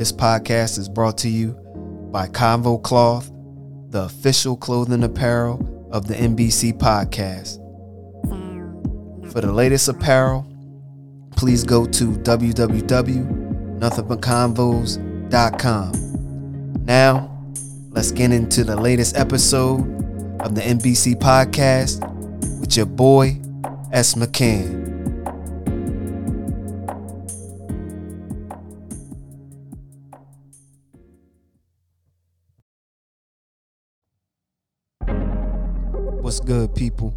This podcast is brought to you by Convo Cloth, the official clothing apparel of the NBC podcast. For the latest apparel, please go to www.nothingbutconvos.com. Now, let's get into the latest episode of the NBC podcast with your boy, S. McCann. What's good, people?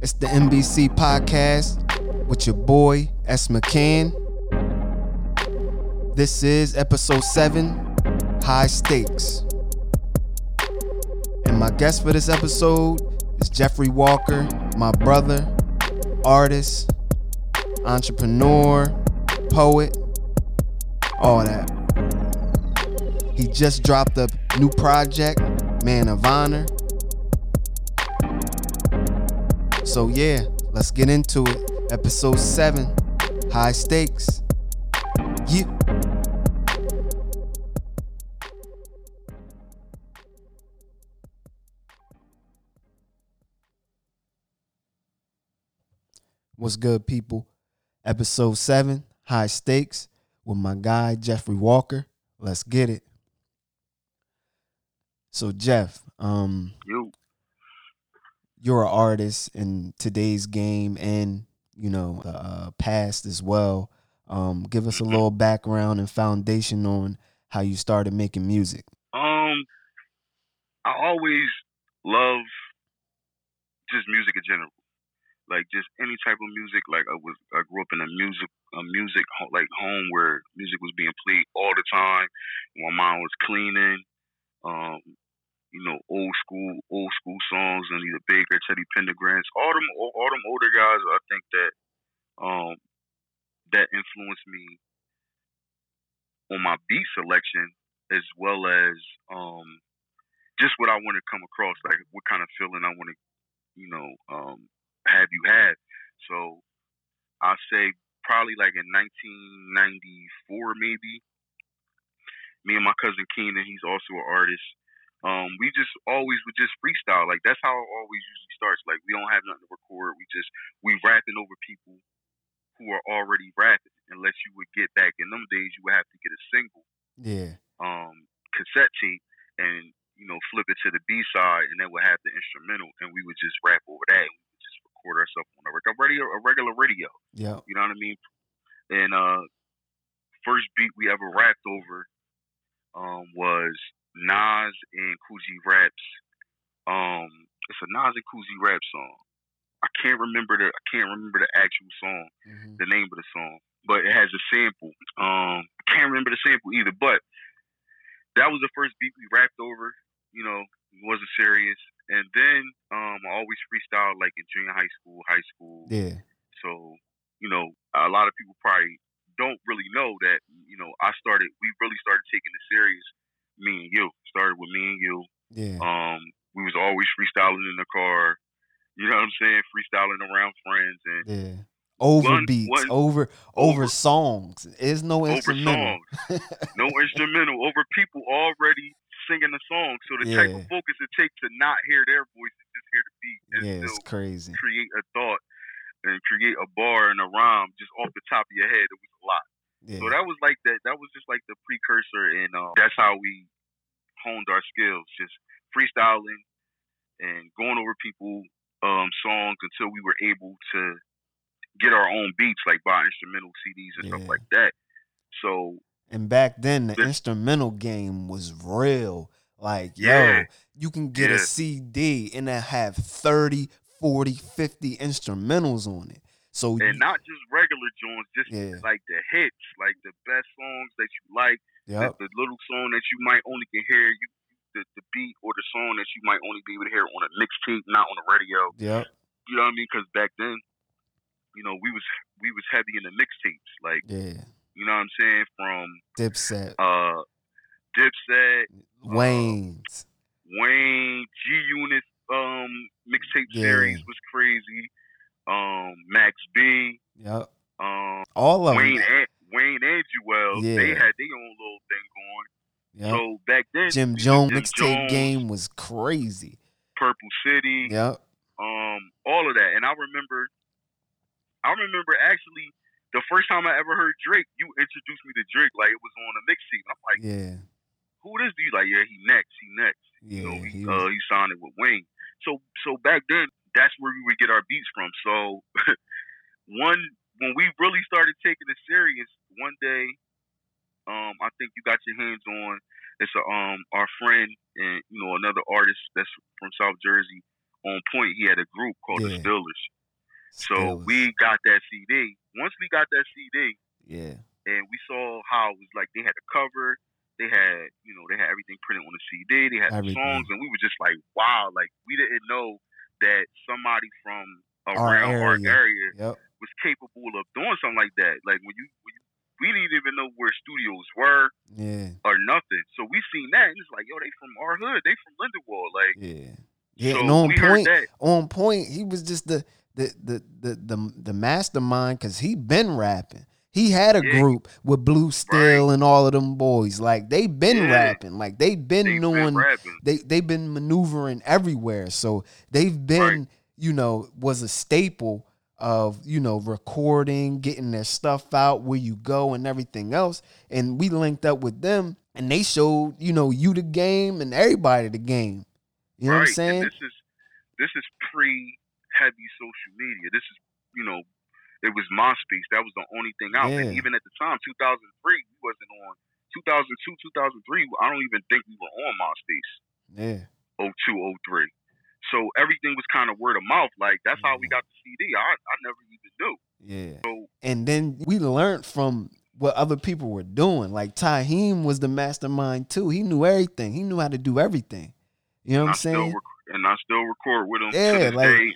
It's the NBC podcast with your boy S. McCann. This is episode 7, High Stakes. And my guest for this episode is Jeffrey Walker, my brother, artist, entrepreneur, poet, all that. He just dropped a new project, Man of Honor. So yeah, let's get into it. Episode 7, High Stakes. Yeah. What's good, people? Episode 7, High Stakes with my guy, Jeffrey Walker. Let's get it. So Jeff, You're an artist in today's game and, you know, the past as well. Give us a little background and foundation on how you started making music. I always love just music in general, like just any type of music. Like I grew up in a music home where music was being played all the time. My mom was cleaning. You know, old school songs, and either Baker, Teddy Pendergrass, all them older guys. I think that that influenced me on my beat selection, as well as just what I want to come across, like what kind of feeling I want to, you know, have you had. So I say probably like in 1994, maybe. Me and my cousin Keenan, he's also an artist. We just always would just freestyle. Like, that's how it always usually starts. Like, we don't have nothing to record. We rapping over people who are already rapping. Unless you would get back in them days, you would have to get a single. Yeah. Cassette tape and, you know, flip it to the B-side, and then would have the instrumental, and we would just rap over that. We would just record ourselves on a regular radio. Yeah. You know what I mean? And first beat we ever rapped over was Nas and Coogee Raps. It's a Nas and Coogee Rap song. I can't remember the actual song, the name of the song, but it has a sample. I can't remember the sample either, but that was the first beat we rapped over. You know, it wasn't serious. And then I always freestyled like in junior high school. Yeah. So, you know, a lot of people probably don't really know that, you know, we really started taking it serious. Me and you. Yeah. We was always freestyling in the car. You know what I'm saying? Freestyling around friends and over songs. There's no instrumental. Over songs. No instrumental. Over people already singing the song. So the type of focus it takes to not hear their voice and just hear the beat and it's crazy. Create a thought and create a bar and a rhyme just off the top of your head. It was a lot. Yeah. So that was like that. That was just like the precursor, and that's how we honed our skills, just freestyling and going over people's songs until we were able to get our own beats, like buy instrumental CDs and stuff like that. So, and back then the instrumental game was real. Like, yo, you can get a CD and it have 30, 40, 50 instrumentals on it. So not just regular joints, just like the hits, like the best songs that you like, the little song that you might only can hear, the beat or the song that you might only be able to hear on a mixtape, not on the radio. Yeah, you know what I mean? Because back then, you know, we was heavy in the mixtapes, like you know what I'm saying? From Dipset, Wayne G Unit mixtape series was crazy. Max B. Yep. All of Wayne them. Wayne and Jewel, they had their own little thing going. Yep. So back then, Jim Jones mixtape game was crazy. Purple City. Yep. All of that. And I remember actually the first time I ever heard Drake, you introduced me to Drake, like it was on a mixtape. I'm like, who is this? Like, he next. Yeah, you know, he signed it with Wayne. So back then, that's where we would get our beats from. So when we really started taking it serious, one day, I think you got your hands on, it's our friend and, you know, another artist that's from South Jersey, On Point. He had a group called the Stillers. So we got that CD. Once we got that CD, and we saw how it was like they had a cover, they had everything printed on the CD, they had the songs, and we were just like, wow, like we didn't know that somebody from around our area was capable of doing something like that. Like when you we didn't even know where studios were or nothing. So we seen that, and it's like, yo, they from our hood, they from Lindenwald, like so and on point, he was just the mastermind, because he been rapping. He had a group with Blue Steel and all of them boys. Like they been rapping. Like they've been maneuvering everywhere. So they've been, was a staple of, recording, getting their stuff out, where you go and everything else. And we linked up with them, and they showed, you the game and everybody the game. You know what I'm saying? And this is pre heavy social media. This is, it was MySpace. That was the only thing out. Yeah. And even at the time, 2003, we wasn't on. 2002, 2003, I don't even think we were on MySpace. Yeah. 02, 03. So everything was kind of word of mouth. Like, that's how we got the CD. I never even knew. Yeah. So, and then we learned from what other people were doing. Like, Taheem was the mastermind, too. He knew everything. He knew how to do everything. You know what I'm saying? And I still record with him to this day.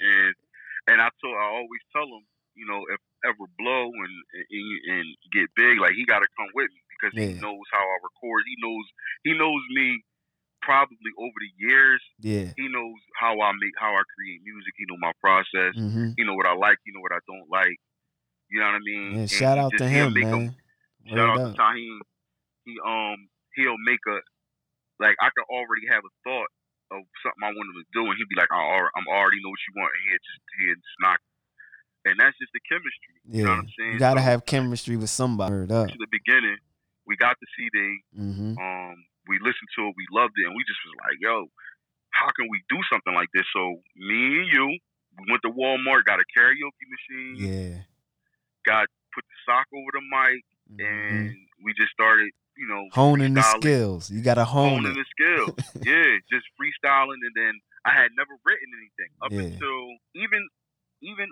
And I always tell him, if ever blow and get big, like, he got to come with me, because he knows how I record. He knows me probably over the years. Yeah. He knows how I create music. He know my process. Mm-hmm. He know what I like. He know what I don't like. You know what I mean? Yeah, shout out to him, man. Shout out to Taheem. He'll make I could already have a thought of something I wanted to do, and he'd be like, I'm already know what you want, and just knock. And that's just the chemistry. Yeah. You know what I'm saying? You gotta have chemistry with somebody. To the beginning, we got the CD, we listened to it, we loved it, and we just was like, yo, how can we do something like this? So me and you, we went to Walmart, got a karaoke machine, put the sock over the mic, and we just started honing the skills. You gotta hone the skills. Just freestyling. And then I had never written anything up until even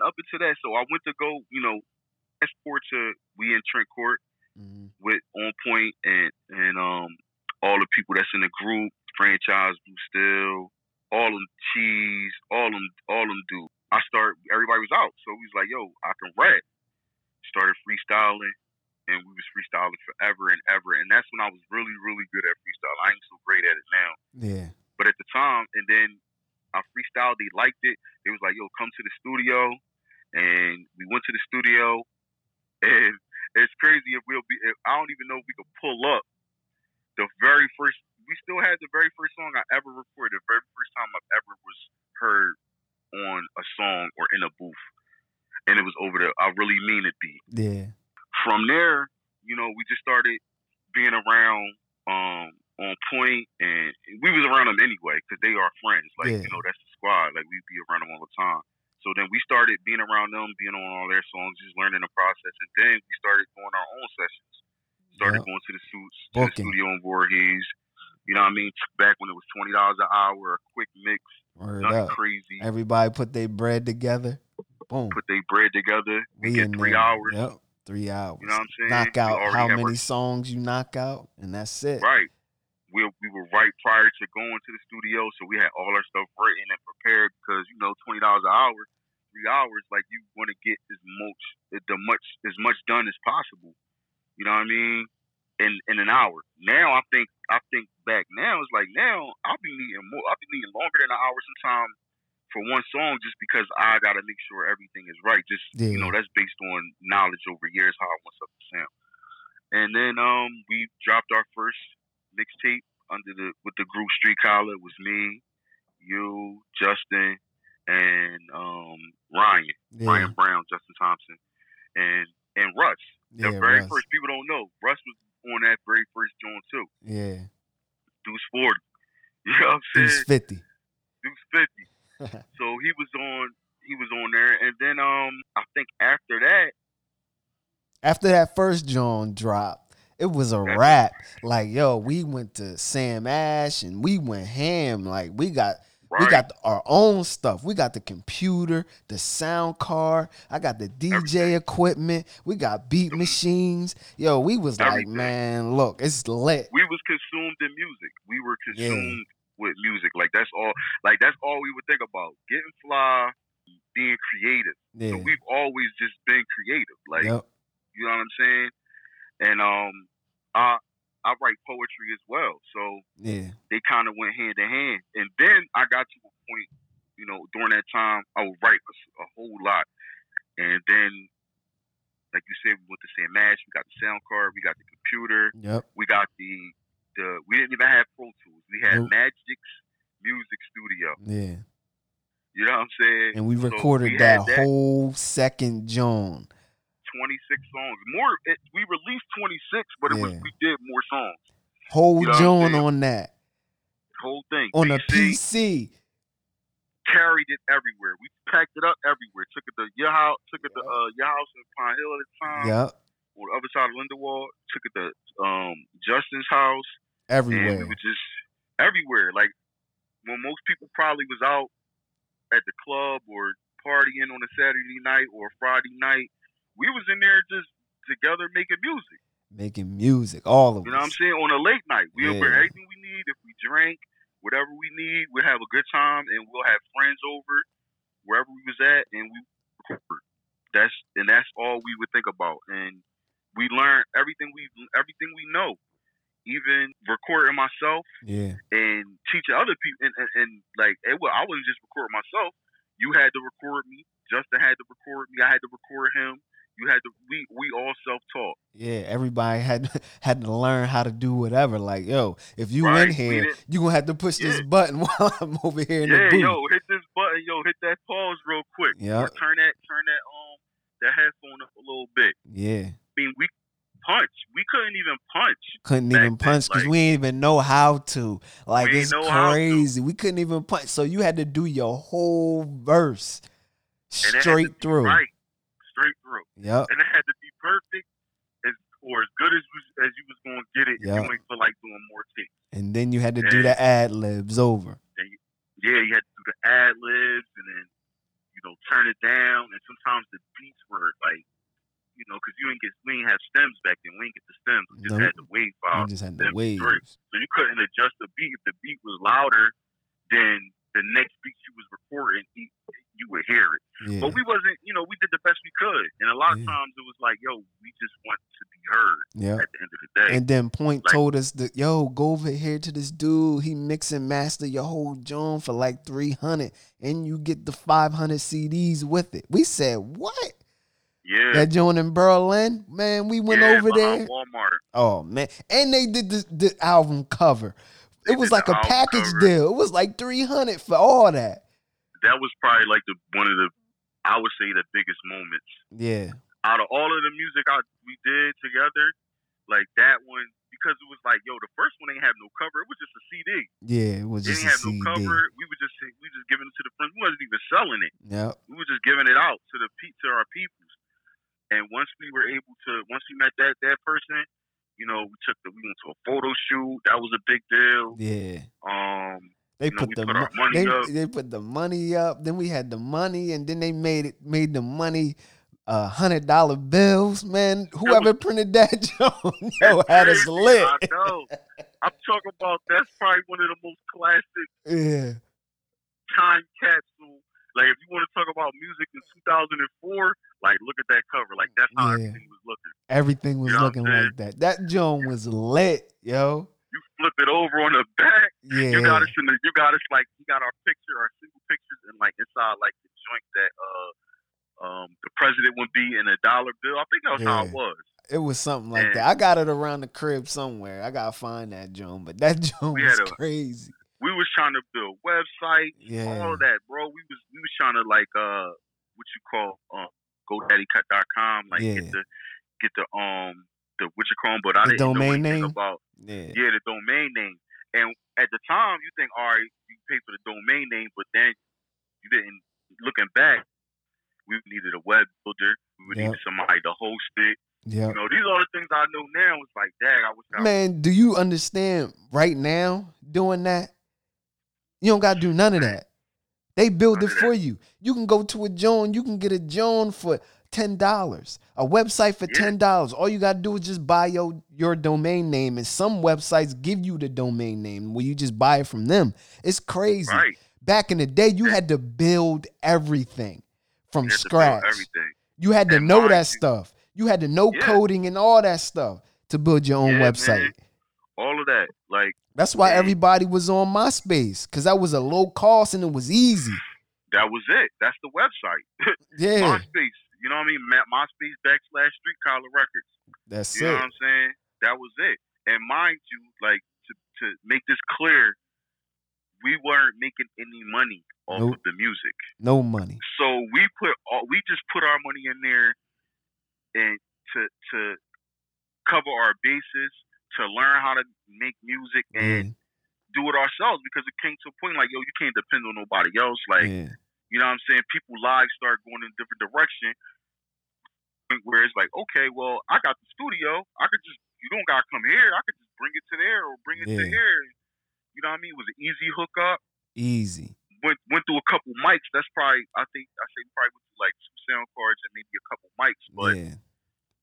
up until that. So I went to go, export to we in Trent Court with On Point and all the people that's in the group, franchise, Blue Steel, all them cheese, all them dudes. Everybody was out, so we was like, yo, I can rap. Started freestyling. And we was freestyling forever and ever. And that's when I was really, really good at freestyle. I ain't so great at it now. Yeah. But at the time, and then I freestyled. They liked it. They was like, yo, come to the studio. And we went to the studio. And it's crazy I don't even know if we could pull up the very first. We still had the very first song I ever recorded. The very first time I've ever was heard on a song or in a booth. And it was over the I Really Mean It beat. Yeah. From there, we just started being around On Point, and we was around them anyway, because they are friends. Like, that's the squad. Like, we'd be around them all the time. So then we started being around them, being on all their songs, just learning the process. And then we started doing our own sessions. Started going to the studio in Voorhees. You know what I mean? Back when it was $20 an hour, a quick mix, nothing crazy. Everybody put their bread together. Boom. Put their bread together. We get 3 hours. Yep. 3 hours. You know what I'm saying? Knock out how many songs you knock out, and that's it. Right. We were right prior to going to the studio, so we had all our stuff written and prepared, because, $20 an hour, 3 hours, like, you want to get as much done as possible. You know what I mean? In an hour. Now I think back now, it's like now I'll be needing more. I'll be needing longer than an hour sometimes for one song just because I gotta make sure everything is right. Just you know, that's based on knowledge over years how I want something to sound. And then we dropped our first mixtape under the with the group Street Collar. It was me, you, Justin, and Ryan, Ryan Brown, Justin Thompson, and Russ. The very Russ. First people don't know Russ was on that very first joint too. Yeah, Deuce 40. You know what I'm saying? Deuce 50. Deuce 50. So he was on there, and then I think after that first John drop, it was a wrap. Like, yo, we went to Sam Ash and we went ham. Like, we got our own stuff. We got the computer, the sound card. I got the DJ equipment. We got beat machines. Yo, we was everything. Like, man, look, it's lit. We was consumed in music. We were consumed. Yeah. With music, like that's all we would think about, getting fly, being creative. So we've always just been creative, like you know what I'm saying. And I write poetry as well, so they kind of went hand in hand. And then I got to a point, you know, during that time I would write a whole lot, and then like you said, we went to Sam Ash, we got the sound card, we got the computer, we got the we didn't even have Pro Tools. We had Magic's Music Studio. Yeah. You know what I'm saying? And we recorded that whole second John. 26 songs. We released 26, but we did more songs. Whole John on that. Whole thing. On a PC. Carried it everywhere. We packed it up everywhere. Took it to your house. Took it to your house in Pine Hill at the time. On the other side of Lindenwald, took it to Justin's house. Everywhere. And we were just everywhere. Like, when most people probably was out at the club or partying on a Saturday night or Friday night, we was in there just together making music. Making music, all of us. You know what I'm saying? On a late night. We'll bring everything we need. If we drink, whatever we need, we'll have a good time, and we'll have friends over wherever we was at, and we record. That's all we would think about. And we learn everything we know, even recording myself and teaching other people. And like, I wouldn't just record myself. You had to record me. Justin had to record me. I had to record him. You had to. We all self-taught. Yeah, everybody had to learn how to do whatever. Like, yo, if you in here, you gonna have to push this button while I'm over here in the booth. Yo, hit this button. Yo, hit that pause real quick. Yeah, turn that that headphone up a little bit. Yeah. I mean, we couldn't even punch. Couldn't even punch because we didn't even know how to. Like, it's crazy. We couldn't even punch. So you had to do your whole verse straight through. Right. Straight through. Yep. And it had to be perfect or as good as you was going to get it if you ain't feel like doing more takes. And then you had to do the ad-libs over. And you had to do the ad-libs and then, you know, turn it down. And sometimes the beats were like, you know, because we didn't have stems back then. We didn't get the stems. We just had the wave file. We just had the waves. So you couldn't adjust the beat. If the beat was louder than the next beat you was recording, you would hear it. Yeah. But we wasn't, you know, we did the best we could. And a lot of times it was like, yo, we just want to be heard at the end of the day. And then Point told us that, yo, go over here to this dude. He mix and master your whole joint for like $300. And you get the 500 CDs with it. We said, what? Yeah. That joint in Berlin, man, we went over there. Walmart. Oh, man. And they did the album cover. It was like a package deal. It was like $300 for all that. That was probably like I would say the biggest moments. Yeah. Out of all of the music we did together, like that one, because it was like, yo, the first one ain't have no cover. It was just a CD. Yeah, it was just a CD. It didn't have no cover. We just giving it to the friends. We wasn't even selling it. Yeah. We were just giving it out to our people. And once we met that person, you know, we went to a photo shoot. That was a big deal. Yeah. They put the money up. Then we had the money, and then they made the money $100 bills. Man, whoever printed that joke, had us lit. I know. I'm talking about that's probably one of the most classic. Yeah. Time capsule. Like, if you want to talk about music in 2004, like, look at that cover. Like, that's how everything was looking. Everything was looking like that. That joint was lit, yo. You flip it over on the back. Yeah. You got us like, you got our picture, our single pictures in, like, in outside like the joint that the president would be in a dollar bill. I think that's how it was. It was something like that. I got it around the crib somewhere. I gotta find that joint, but that joint was crazy. We was trying to build websites, all that, bro. We was trying to like what you call GoDaddy.com, like get the what you call them, but I didn't know anything about the domain name. And at the time, you think, all right, you pay for the domain name, but then you didn't. Looking back, we needed a web builder. We needed somebody to host it. You know, these are the things I know now. It's like, dang, I wish I Man, do you understand right now doing that? You don't got to do none of that. They build it for you. You can go to a Joan. You can get a Joan for $10. A website for $10. All you got to do is just buy your domain name. And some websites give you the domain name where you just buy it from them. It's crazy. Right. Back in the day, you had to build everything from scratch. You had to know that stuff. You had to know coding and all that stuff to build your own website. Man. All of that. Like that's why everybody was on MySpace, because that was a low cost and it was easy. That was it. That's the website. MySpace. You know what I mean? MySpace / Street Collar Records. That's it. You know what I'm saying? That was it. And mind you, like to make this clear, we weren't making any money off of the music. No money. So we just put our money in there and to cover our bases, to learn how to make music and do it ourselves, because it came to a point like, yo, you can't depend on nobody else. Like, you know what I'm saying? People's lives start going in a different direction where it's like, okay, well, I got the studio. I could just, you don't got to come here. I could just bring it to there or bring it to here. You know what I mean? It was an easy hookup. Easy. Went through a couple mics. That's probably, I say went through like two sound cards and maybe a couple mics.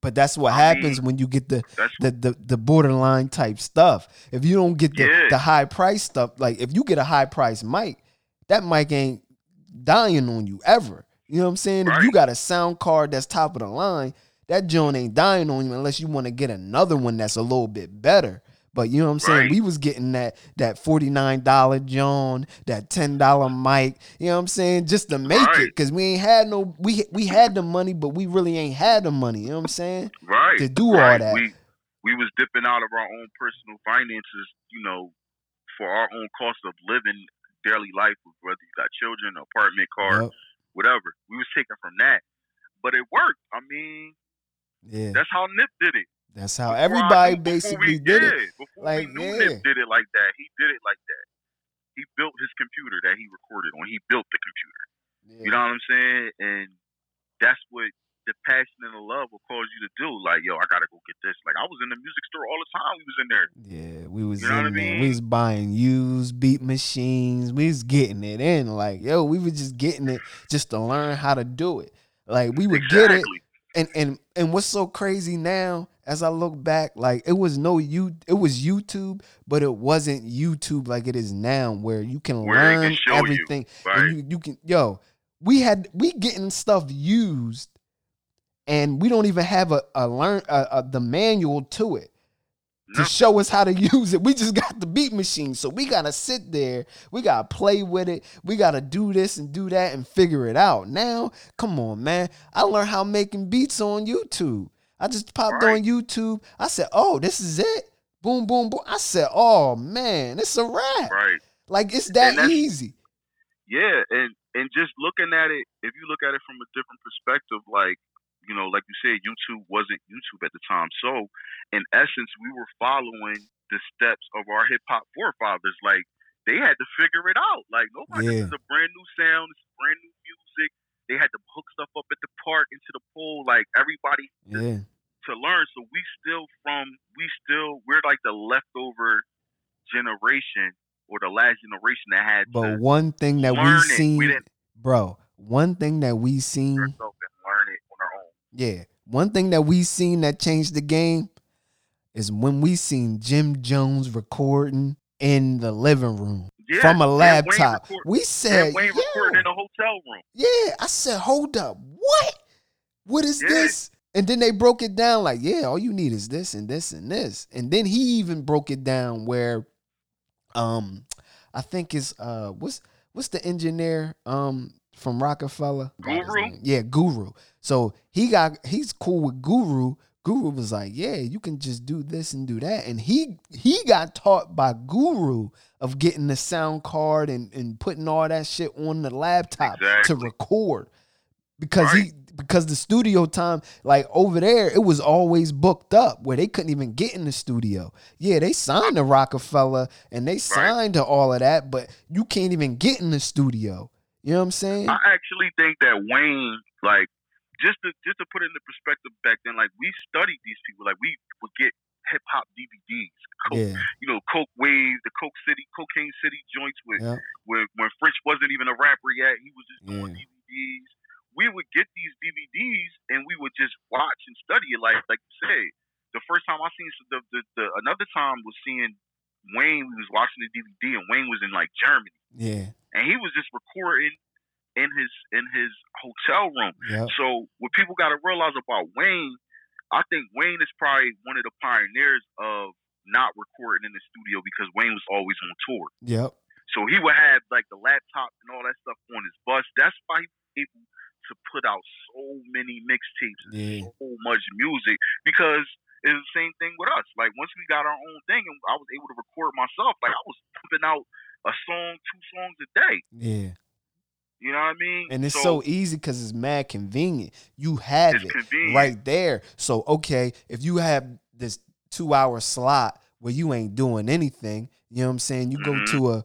But that's what happens when you get the borderline type stuff. If you don't get the high price stuff, like if you get a high price mic, that mic ain't dying on you ever. You know what I'm saying? Right. If you got a sound card that's top of the line, that joint ain't dying on you unless you want to get another one that's a little bit better. But you know what I'm saying? Right. We was getting that $49 John, that $10 mic, you know what I'm saying? Just to make it, because we ain't had we had the money, but we really ain't had the money, you know what I'm saying? Right. To do all that. We was dipping out of our own personal finances, you know, for our own cost of living daily life, whether you got children, apartment, car, whatever. We was taking from that. But it worked. I mean, that's how Nip did it. That's how everybody basically did it. Before we knew Nip did it like that. He did it like that. He built his computer that he recorded on. He built the computer. Yeah. You know what I'm saying? And that's what the passion and the love will cause you to do. Like, yo, I got to go get this. Like, I was in the music store all the time. We was in there. Yeah, we was in there. We was buying used beat machines. We was getting it in. Like, yo, we were just getting it just to learn how to do it. Like, we would get it. And what's so crazy now, as I look back, like it was YouTube, but it wasn't YouTube like it is now, where you can learn everything. You, right? And you can, we getting stuff used, and we don't even have the manual to it to show us how to use it. We just got the beat machine, so we gotta sit there, we gotta play with it, we gotta do this and do that and figure it out. Now, come on, man, I learned how making beats on YouTube. I just popped on YouTube. I said, "Oh, this is it! Boom, boom, boom!" I said, "Oh man, it's a wrap!" Right? Like it's that easy. Yeah, and just looking at it, if you look at it from a different perspective, like, you know, like you said, YouTube wasn't YouTube at the time. So, in essence, we were following the steps of our hip hop forefathers. Like they had to figure it out. Like nobody, this is a brand new sound. This is brand new music. They had to hook stuff up at the park into the pool, like everybody to learn. So we're like the leftover generation or the last generation that had. But one thing that we seen, learn it on our own. Yeah, one thing that we seen that changed the game is when we seen Jim Jones recording in the living room. Yeah, from a laptop. We said, recorded in a hotel room. Yeah, I said, hold up, what? What is this? And then they broke it down like, all you need is this and this and this. And then he even broke it down where, I think it's what's the engineer from Rockefeller. Guru? Yeah, Guru. So he's cool with Guru. Guru was like, yeah, you can just do this and do that. And he got taught by Guru of getting the sound card and putting all that shit on the laptop to record. Because because the studio time, like over there, it was always booked up where they couldn't even get in the studio. Yeah, they signed to Rockefeller and they signed to all of that, but you can't even get in the studio. You know what I'm saying? I actually think that Wayne, like, just to put it into perspective back then, like, we studied these people. Like, we would get hip-hop DVDs. You know, Coke Wave, the Cocaine City joints where French wasn't even a rapper yet. He was just doing DVDs. We would get these DVDs and we would just watch and study it. Like you said, the first time I seen another time was seeing Wayne. We was watching the DVD and Wayne was in like Germany. Yeah, and he was just recording in his hotel room. Yep. So what people got to realize about Wayne, I think Wayne is probably one of the pioneers of not recording in the studio because Wayne was always on tour. Yep. So he would have like the laptop and all that stuff on his bus. That's why he was able to put out so many mixtapes and so much music, because it's the same thing with us. Like, once we got our own thing and I was able to record myself, like I was pumping out a song, 2 songs a day. Yeah. You know what I mean? And it's so easy because it's mad convenient. You have it right there. So, okay, if you have this 2-hour slot where you ain't doing anything, you know what I'm saying? You go to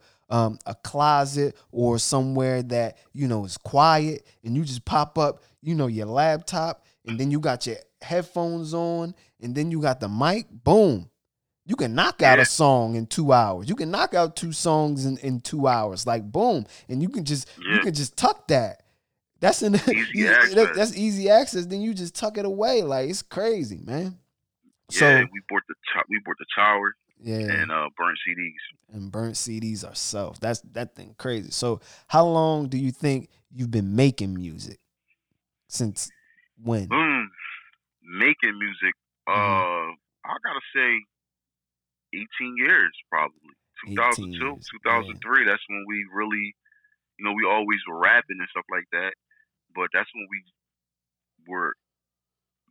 a closet or somewhere that, you know, is quiet, and you just pop up, you know, your laptop, and then you got your headphones on, and then you got the mic, boom. You can knock out a song in 2 hours. You can knock out 2 songs in 2 hours, like boom. And you can just tuck that. That's that's easy access. Then you just tuck it away. Like, it's crazy, man. Yeah, so, we bought the tower. Yeah, and burnt CDs. And burnt CDs ourselves. That's that thing crazy. So, how long do you think you've been making music? Since when? Making music. I gotta say, 18 years probably. 2002, 2003. Yeah. That's when we really, you know, we always were rapping and stuff like that. But that's when we were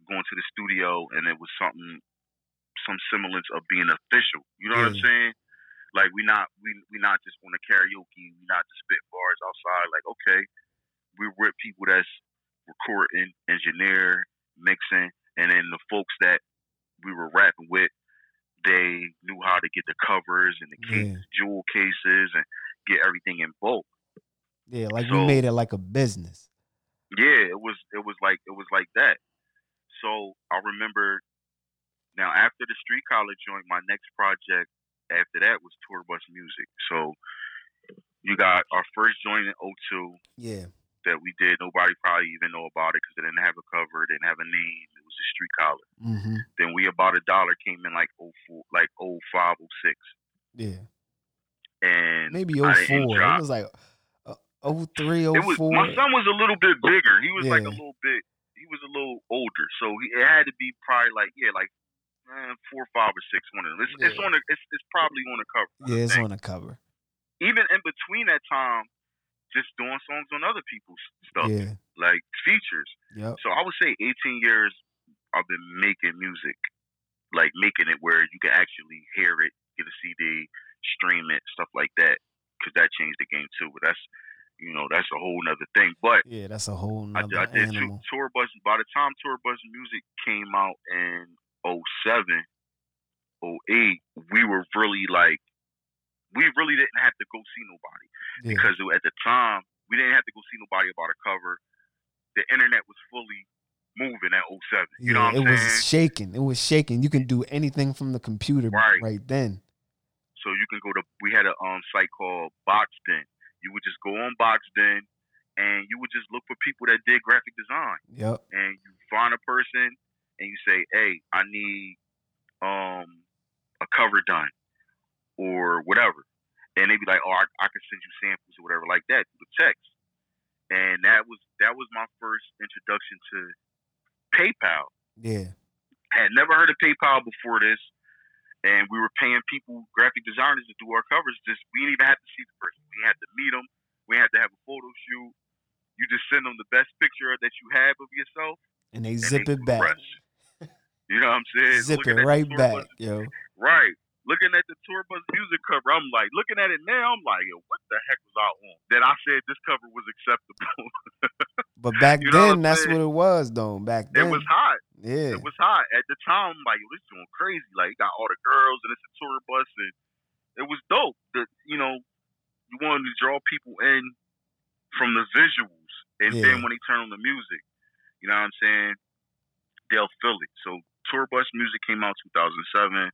going to the studio, and it was something. Some semblance of being official. You know what I'm saying? Like, we not just on the karaoke, we not just spit bars outside. Like, okay, we're with people that's recording, engineer, mixing, and then the folks that we were rapping with, they knew how to get the covers and the cases, jewel cases, and get everything in bulk. Yeah, like, so, you made it like a business. Yeah, it was like that. So I remember. Now, after the Street Collar joint, my next project after that was Tour Bus Music. So you got our first joint in 2002 that we did. Nobody probably even know about it because it didn't have a cover, it didn't have a name. It was the Street Collar. Mm-hmm. Then We About a Dollar came in like 04, like 05, 06. Yeah. And maybe 04. It was like 03, 04. My son was a little bit bigger. He was like a little older. So it had to be probably like, 4, 5, or 6, one of them. It's on. It's probably on the cover. Yeah, it's on the cover. Even in between that time, just doing songs on other people's stuff, like features. Yep. So I would say 18 years I've been making music, like making it where you can actually hear it, get a CD, stream it, stuff like that. Because that changed the game too. But that's a whole nother thing. But yeah, that's a whole nother I did animal. Tour Bus. By the time Tour Bus Music came out and 07, 08, we really didn't have to go see nobody because at the time we didn't have to go see nobody about a cover. The internet was fully moving at 07. You know what I'm saying? It was shaking. You can do anything from the computer right then. So you can go to. We had a site called Boxden. You would just go on Boxden, and you would just look for people that did graphic design. Yep. And you find a person. And you say, hey, I need a cover done or whatever. And they'd be like, oh, I can send you samples or whatever like that through the text. And that was my first introduction to PayPal. Yeah. I had never heard of PayPal before this. And we were paying people, graphic designers, to do our covers. We didn't even have to see the person. We had to meet them. We had to have a photo shoot. You just send them the best picture that you have of yourself. And they zip it back. Fresh. You know what I'm saying? Zip it right back, yo. Right. Looking at the tour bus music cover, I'm like, looking at it now, I'm like, yo, what the heck was I on? That I said this cover was acceptable. But back then, that's what it was, though. Back then. It was hot. Yeah. It was hot. At the time, I'm like, yo, this is going crazy. Like, you got all the girls and it's a tour bus. And it was dope. The, you know, you wanted to draw people in from the visuals. And then when they turn on the music, you know what I'm saying? They'll feel it. So tour bus music came out 2007.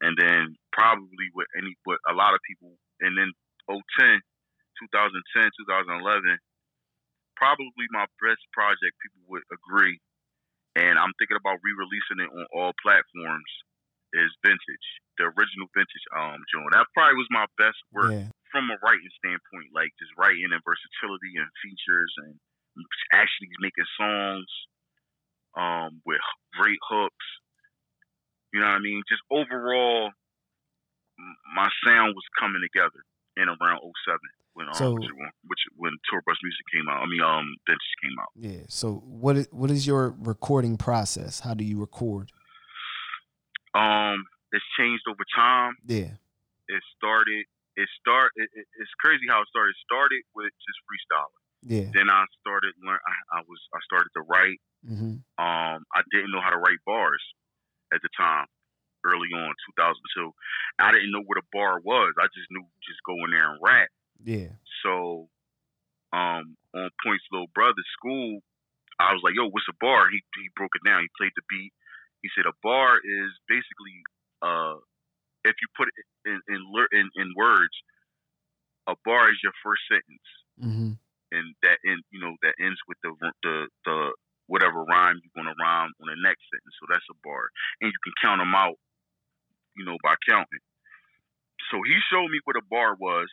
And then probably with any, but a lot of people, and then 2010, 2011, probably my best project, people would agree. And I'm thinking about re-releasing it on all platforms is Vintage, the original Vintage joint. That probably was my best work from a writing standpoint, like just writing and versatility and features and actually making songs with great hooks. You know what I mean? Just overall, my sound was coming together in around 2007 when Tour Bus Music came out. I mean, Vintage came out. Yeah. So what is your recording process? How do you record? It's changed over time. Yeah. It's crazy how it started. It started with just freestyling. Yeah. Then I started I started to write. Mm-hmm. I didn't know how to write bars. At the time, early on, 2002, I didn't know what a bar was. I just knew just go in there and rap. Yeah. So, On Point's little brother's school, I was like, "Yo, what's a bar?" He broke it down. He played the beat. He said, "A bar is basically, if you put it in words, a bar is your first sentence, and that that ends with the whatever rhyme you're going to rhyme on the next sentence. So that's a bar. And you can count them out, by counting." So he showed me what a bar was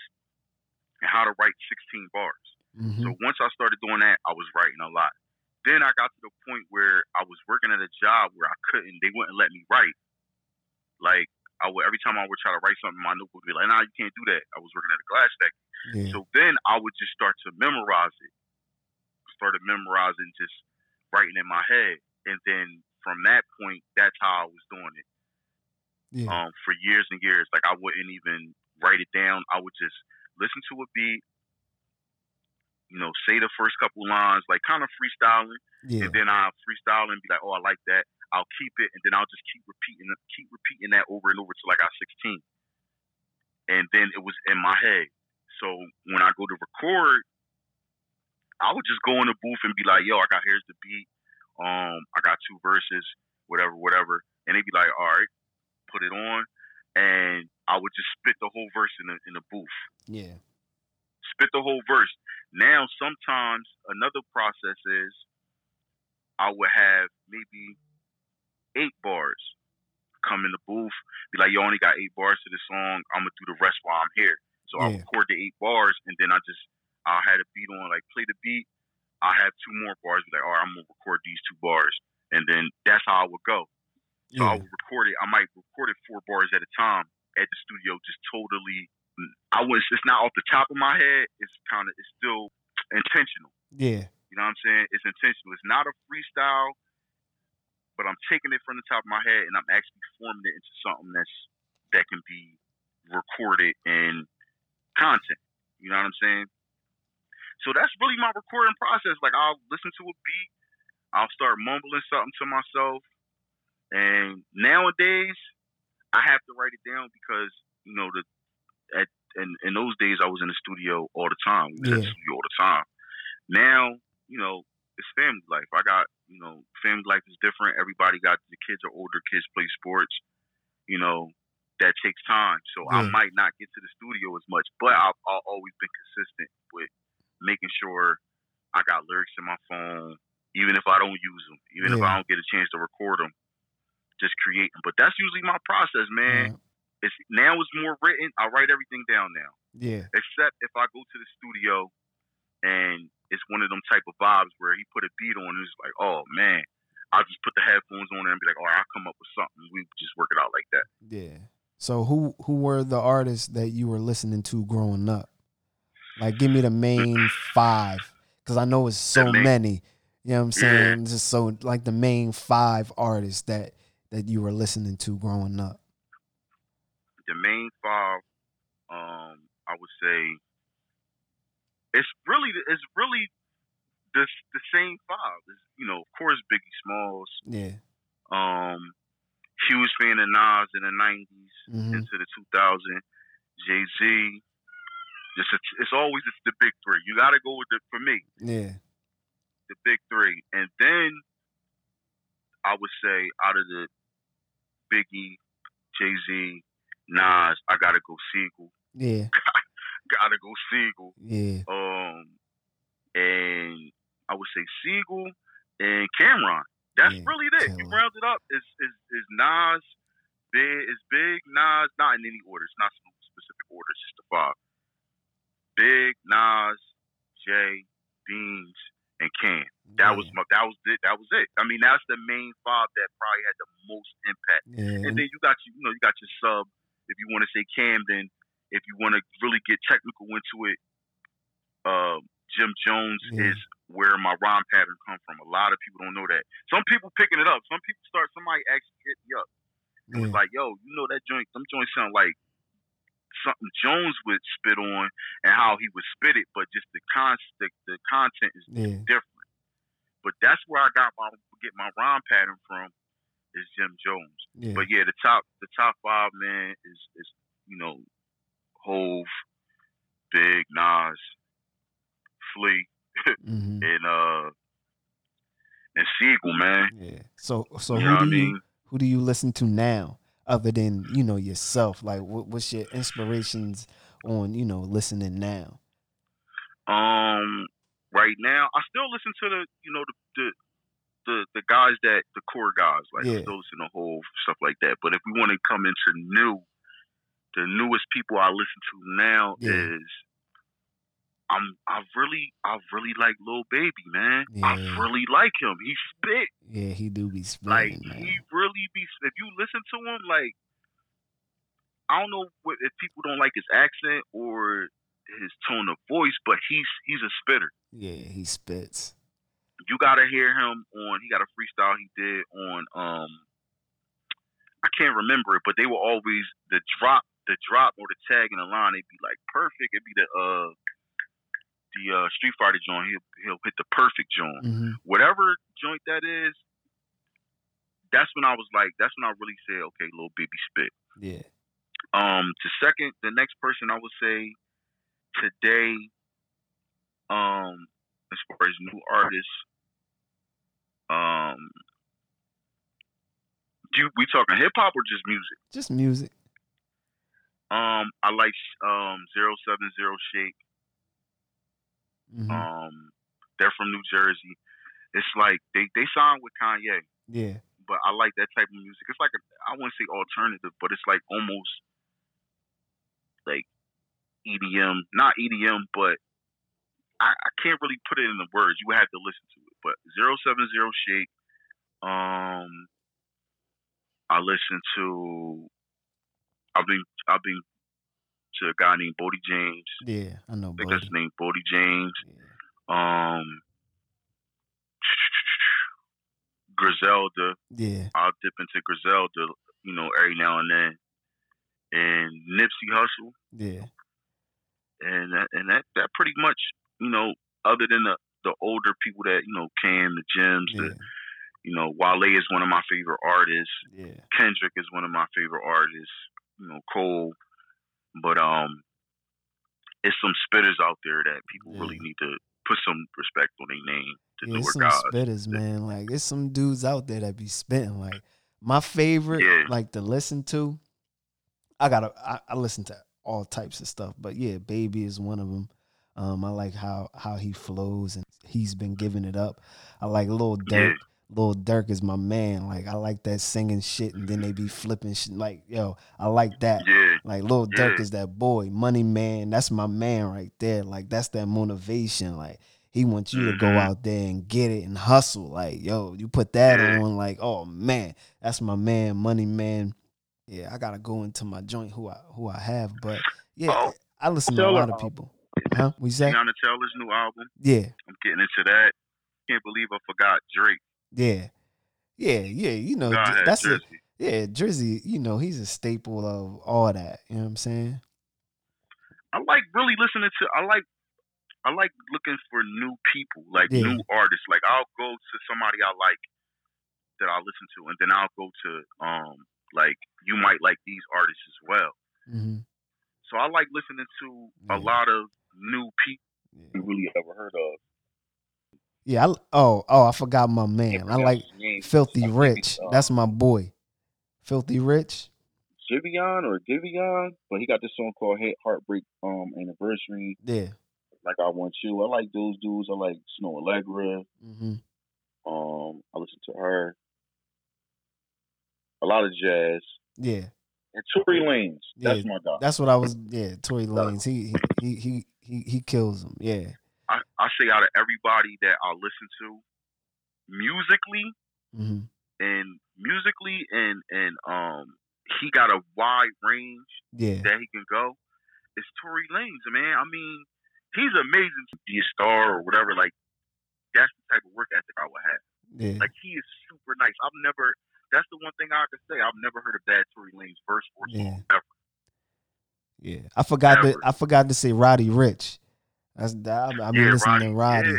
and how to write 16 bars. Mm-hmm. So once I started doing that, I was writing a lot. Then I got to the point where I was working at a job where they wouldn't let me write. Like, every time I would try to write something, my notebook would be like, nah, you can't do that. I was working at a glass stack. Yeah. So then I would just start to memorize it. I started memorizing just writing in my head, and then from that point, that's how I was doing it for years and years. Like, I wouldn't even write it down. I would just listen to a beat, say the first couple lines, like kind of freestyling, and then I'll freestyle and be like, oh, I like that, I'll keep it, and then I'll just keep repeating that over and over till I got 16, and then it was in my head. So when I go to record, I would just go in the booth and be like, yo, here's the beat. I got two verses, whatever. And they'd be like, all right, put it on. And I would just spit the whole verse in the booth. Yeah. Spit the whole verse. Now, sometimes another process is I would have maybe 8 bars, come in the booth, be like, yo, I only got 8 bars to the song. I'm going to do the rest while I'm here. So I record the 8 bars, and then I had a beat on, like, play the beat. I have 2 more bars. Like, all right, I'm going to record these 2 bars. And then that's how I would go. So I would record it. I might record it 4 bars at a time at the studio, just totally. It's not off the top of my head. It's still intentional. Yeah. You know what I'm saying? It's intentional. It's not a freestyle, but I'm taking it from the top of my head, and I'm actually forming it into something that can be recorded in content. You know what I'm saying? So that's really my recording process. Like, I'll listen to a beat, I'll start mumbling something to myself, and nowadays I have to write it down because in those days I was in the studio all the time. We were in the studio all the time. Now it's family life. I got family life is different. Everybody got the kids are older. Kids play sports. That takes time. So I might not get to the studio as much, but I've always been consistent with making sure I got lyrics in my phone, even if I don't use them, even if I don't get a chance to record them, just create them. But that's usually my process, man. Yeah. Now it's more written. I write everything down now. Yeah. Except if I go to the studio and it's one of them type of vibes where he put a beat on and it's like, oh, man, I'll just put the headphones on and be like, all right, I'll come up with something. We just work it out like that. Yeah. So who were the artists that you were listening to growing up? Like, give me the main 5. because I know it's so many. You know what I'm saying? Yeah. Just so like the main five artists that you were listening to growing up. The main five, I would say, it's really the same five. It's, you know, of course, Biggie Smalls. Yeah. Huge fan of Nas in the 90s into the 2000s. Jay-Z. It's always the big three. You got to go with for me. Yeah. The big three. And then I would say out of the Biggie, Jay-Z, Nas, I got to go Siegel. Yeah. Got to go Siegel. Yeah. And I would say Siegel and Cam'ron. That's really it. Cam'ron. You round it up. It's Nas, Big, Nas, not in any order. It's not specific order. It's just the five. Big, Nas, Jay, Beans, and Cam. That was it. I mean, that's the main five that probably had the most impact. Yeah. And then you got your sub. If you want to say Cam, then if you want to really get technical into it, Jim Jones is where my rhyme pattern come from. A lot of people don't know that. Some people picking it up. Somebody actually hit me up. It was like, yo, you know that joint, some joint sound like something Jones would spit on and how he would spit it, but just the content is different. But that's where I got my rhyme pattern from, is Jim Jones. Yeah. But yeah, the top five, man, is Hov, Big, Nas, Flea, and Siegel, man. Yeah. So who do you listen to now, other than yourself? Like, what's your inspirations on listening now? Right now, I still listen to the guys that the core guys, like those in the whole stuff like that. But if we want to come into the newest people I listen to now is. I really like Lil Baby, man. Yeah. I really like him. He spit. Yeah, he do be spitting. Like, man. He really be. If you listen to him, like, I don't know if people don't like his accent or his tone of voice, but he's a spitter. Yeah, he spits. You gotta hear him on. He got a freestyle he did on. I can't remember it, but they were always the drop or the tag in the line. They'd be like perfect. It'd be the Street Fighter joint, he'll hit the perfect joint. Whatever joint that is, that's when I really said, okay, Lil Baby spit. Yeah. The next person I would say today, as far as new artists, we talking hip hop or just music? Just music. I like 070 Shake. They're from New Jersey. It's like they signed with Kanye. Yeah. But I like that type of music. It's like I wouldn't say alternative, but it's like almost like EDM. Not EDM, but I can't really put it in the words. You would have to listen to it. But 070 Shake. I listen to. I've been to a guy named Bodie James. Yeah, I know. I think that's his name, Bodie James. Yeah. Griselda. Yeah. I'll dip into Griselda, every now and then. And Nipsey Hussle. Yeah. And that pretty much, other than the older people that, Cam, the Gems, Wale is one of my favorite artists. Yeah. Kendrick is one of my favorite artists. Cole. But it's some spitters out there that people really need to put some respect on their name. There's some spitters, man. Like, there's some dudes out there that be spitting. Like, my favorite, like, to listen to. I listen to all types of stuff, but yeah, Baby is one of them. I like how he flows and he's been giving it up. I like Lil Durk. Yeah. Lil Durk is my man. Like, I like that singing shit, and then they be flipping shit. Like, yo, I like that. Yeah. Like, Lil Durk is that boy. Money Man, that's my man right there. Like, that's that motivation. Like, he wants you to go out there and get it and hustle. Like, yo, you put that on, like, oh, man, that's my man, Money Man. Yeah, I got to go into my joint who I have. But, yeah, I listen to a lot of people. Huh? What you say? Tiana Taylor's new album. Yeah. I'm getting into that. Can't believe I forgot Drake. Yeah. Yeah. You know, that's it. Yeah, Drizzy, you know, he's a staple of all that. You know what I'm saying? I like really listening to, I like looking for new people, like new artists. Like I'll go to somebody I like that I listen to, and then I'll go to, like, you might like these artists as well. Mm-hmm. So I like listening to a lot of new people you really ever heard of. Yeah. I forgot my man. I like Filthy Rich. That's my boy. Filthy Rich. Divion, but he got this song called Heartbreak Anniversary. Yeah. Like I Want You. I like those dudes. I like Snow Allegra. Mm-hmm. I listen to her. A lot of jazz. Yeah. And Tory Lanez. That's my guy. That's what I was. Yeah, Tory Lanez. He kills him. Yeah. I say out of everybody that I listen to, musically, mm-hmm. He got a wide range that he can go. It's Tory Lanez, man. I mean, he's amazing to be a star or whatever. Like, that's the type of work ethic I would have. Yeah. Like, he is super nice. That's the one thing I can say. I've never heard a bad Tory Lanez verse or song ever. Yeah. I forgot to say Roddy Rich. I've been listening to Roddy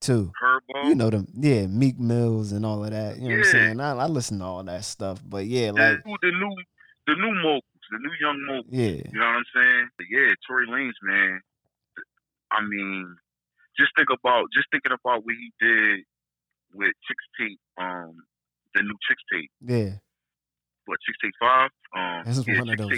too. Herbo. You know them, Meek Mills and all of that. You know what I'm saying? I listen to all that stuff, but like the new moguls, the new young moguls. Yeah, you know what I'm saying? But Tory Lanez, man. I mean, just thinking about what he did with Chick's Tape, the new Chick's Tape. Yeah. What, Chick's Tape 5? That's one of those.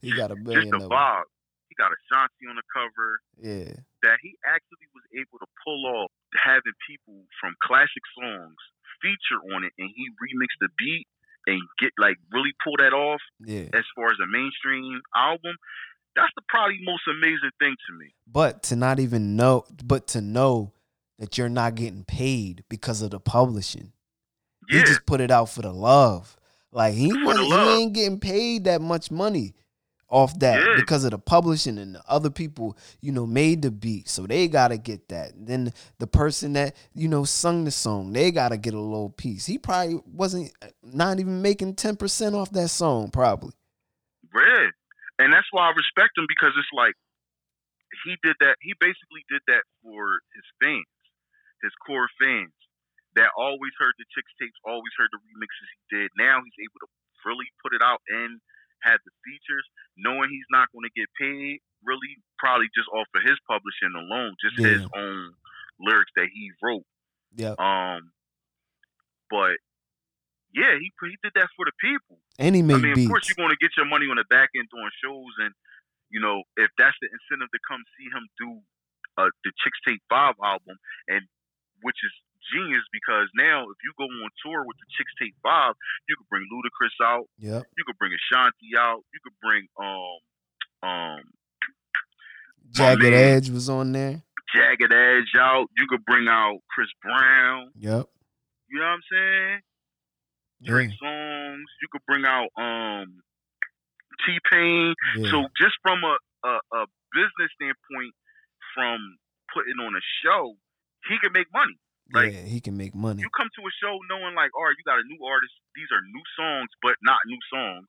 He got a billion. Just a vibe. He got Ashanti on the cover. Yeah. That he actually was able to pull off having people from classic songs feature on it, and he remixed the beat and get like really pull that off as far as a mainstream album. That's the probably most amazing thing to me. But to know that you're not getting paid because of the publishing. Yeah. He just put it out for the love. Like he ain't getting paid that much money off that because of the publishing, and the other people, you know, made the beat, so they gotta get that. And then the person that, you know, sung the song, they gotta get a little piece. He probably wasn't not even making 10% off that song, probably. Right. And that's why I respect him, because it's like he did that. He basically did that for his fans, his core fans that always heard the Chick's Tapes, always heard the remixes he did. Now he's able to really put it out and had the features, knowing he's not going to get paid, really probably just off of his publishing alone, just his own lyrics that he wrote. Yeah. But yeah, he did that for the people, and he made beats. Of course, you're going to get your money on the back end doing shows, and you know, if that's the incentive to come see him do the Chick's Tape 5 album, and which is genius, because now if you go on tour with the Chick's Tape 5, you could bring Ludacris out, you could bring Ashanti out, you could bring Jagged Edge was on there. Jagged Edge out, you could bring out Chris Brown. Yep. You know what I'm saying? Drake songs, you could bring out T-Pain. Yeah. So just from a business standpoint, from putting on a show, he can make money. Like, he can make money. You come to a show knowing, like, all right, you got a new artist. These are new songs, but not new songs.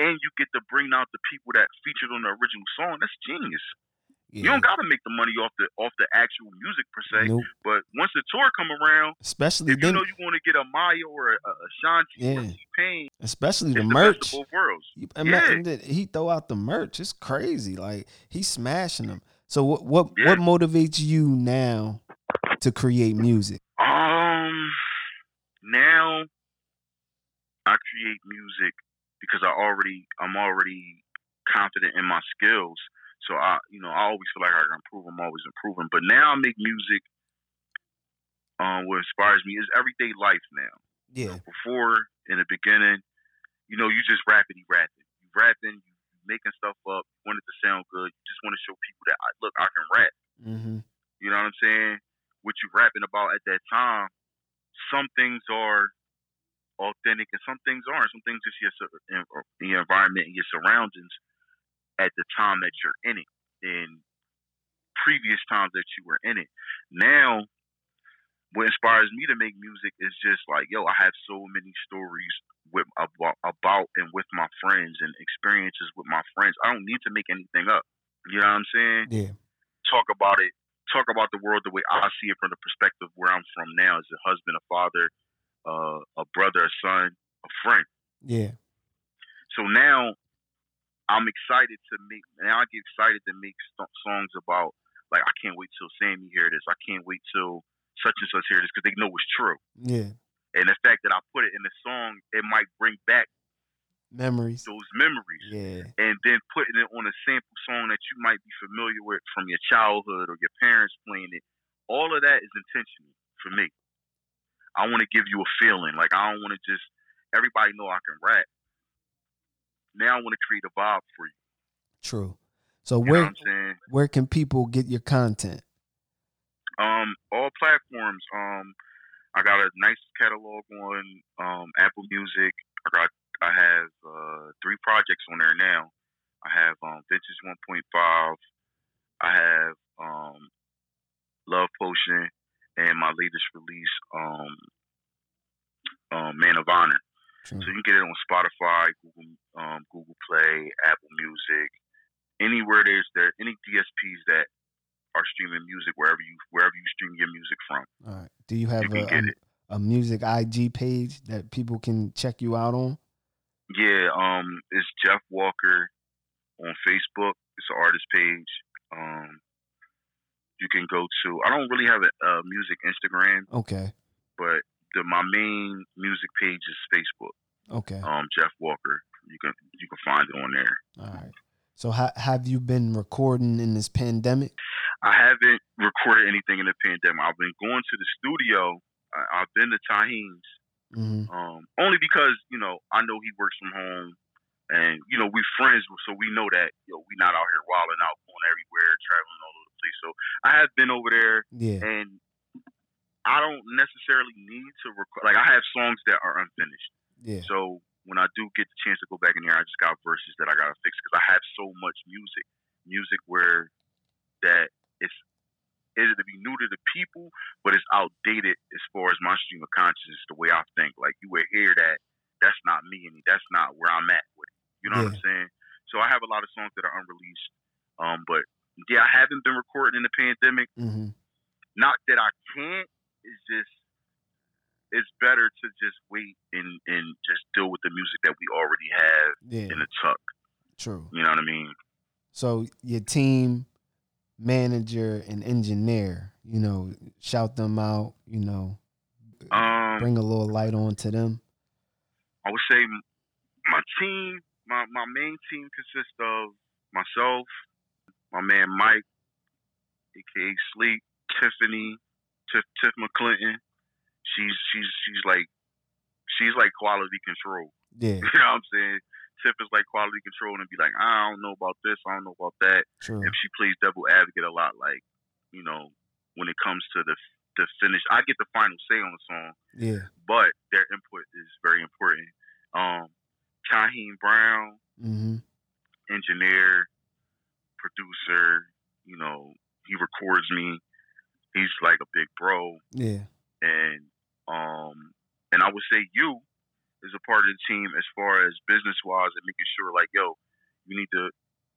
And you get to bring out the people that featured on the original song. That's genius. Yeah. You don't got to make the money off the actual music per se. Nope. But once the tour come around, especially if you know you want to get a Maya or a Ashanti or T-Pain, especially the merch. He throw out the merch. It's crazy. Like, he's smashing them. So what motivates you now to create music? Now I create music because I'm already confident in my skills. So I always feel like I can improve. I'm always improving. But now I make music. What inspires me is everyday life now. Yeah. So before, in the beginning, you know, you just rapping, you making stuff up, you want it to sound good. You just want to show people that I can rap. Mm-hmm. You know what I'm saying? What you rapping about at that time, some things are authentic and some things aren't. Some things just your environment and your surroundings at the time that you're in it. in previous times that you were in it. Now, what inspires me to make music is just like, yo, I have so many stories with about and with my friends and experiences with my friends. I don't need to make anything up. You know what I'm saying? Yeah. Talk about it. Talk about the world the way I see it from the perspective where I'm from now as a husband, a father, a brother, a son, a friend. Yeah. So now I get excited to make songs about, like, I can't wait till Sammy hear this. I can't wait till such and such hear this, because they know it's true. Yeah. And the fact that I put it in the song, it might bring back those memories. Yeah. And then putting it on a sample song that you might be familiar with from your childhood or your parents playing it, all of that is intentional for me. I want to give you a feeling. Like, I don't want to just, everybody know I can rap. Now I want to create a vibe for you. True. So where can people get your content? All platforms. I got a nice catalog on Apple Music. I have three projects on there now. I have Vintage 1.5, I have Love Potion, and my latest release, Man of Honor. Sure. So you can get it on Spotify, Google Play, Apple Music, anywhere there any DSPs that are streaming music, wherever you stream your music from. All right. Do you have a music IG page that people can check you out on? Yeah, it's Jeff Walker on Facebook. It's an artist page. You can go to. I don't really have a music Instagram. Okay. But my main music page is Facebook. Okay. Jeff Walker. You can find it on there. All right. So have you been recording in this pandemic? I haven't recorded anything in the pandemic. I've been going to the studio. I've been to Taheem's. Mm-hmm. Only because, I know he works from home and, we friends, so we know that, we not out here wilding out, going everywhere, traveling all over the place. So I have been over there, yeah. And I don't necessarily need to record. Like, I have songs that are unfinished. Yeah. So when I do get the chance to go back in there, I just got verses that I got to fix because I have so much music where that it's to be new to the people, but it's outdated as far as my stream of consciousness, the way I think. Like, you would hear that's not me, and that's not where I'm at with it. You know what I'm saying? So I have a lot of songs that are unreleased. But yeah, I haven't been recording in the pandemic. Mm-hmm. Not that I can't. It's just, it's better to just wait and just deal with the music that we already have in the tuck. True. You know what I mean? So your team, manager and engineer, shout them out, bring a little light on to them. I would say my team, my main team consists of myself, my man Mike, aka Sleep, Tiff McClinton. She's like quality control. Yeah. You know what I'm saying? Tiff is like quality control and be like, I don't know about this, I don't know about that. True. If she plays devil advocate a lot, like, when it comes to the finish, I get the final say on the song. Yeah. But their input is very important. Taheem Brown, mm-hmm. engineer, producer, he records me. He's like a big bro. Yeah. And I would say you is a part of the team as far as business-wise and making sure, like, yo, you need to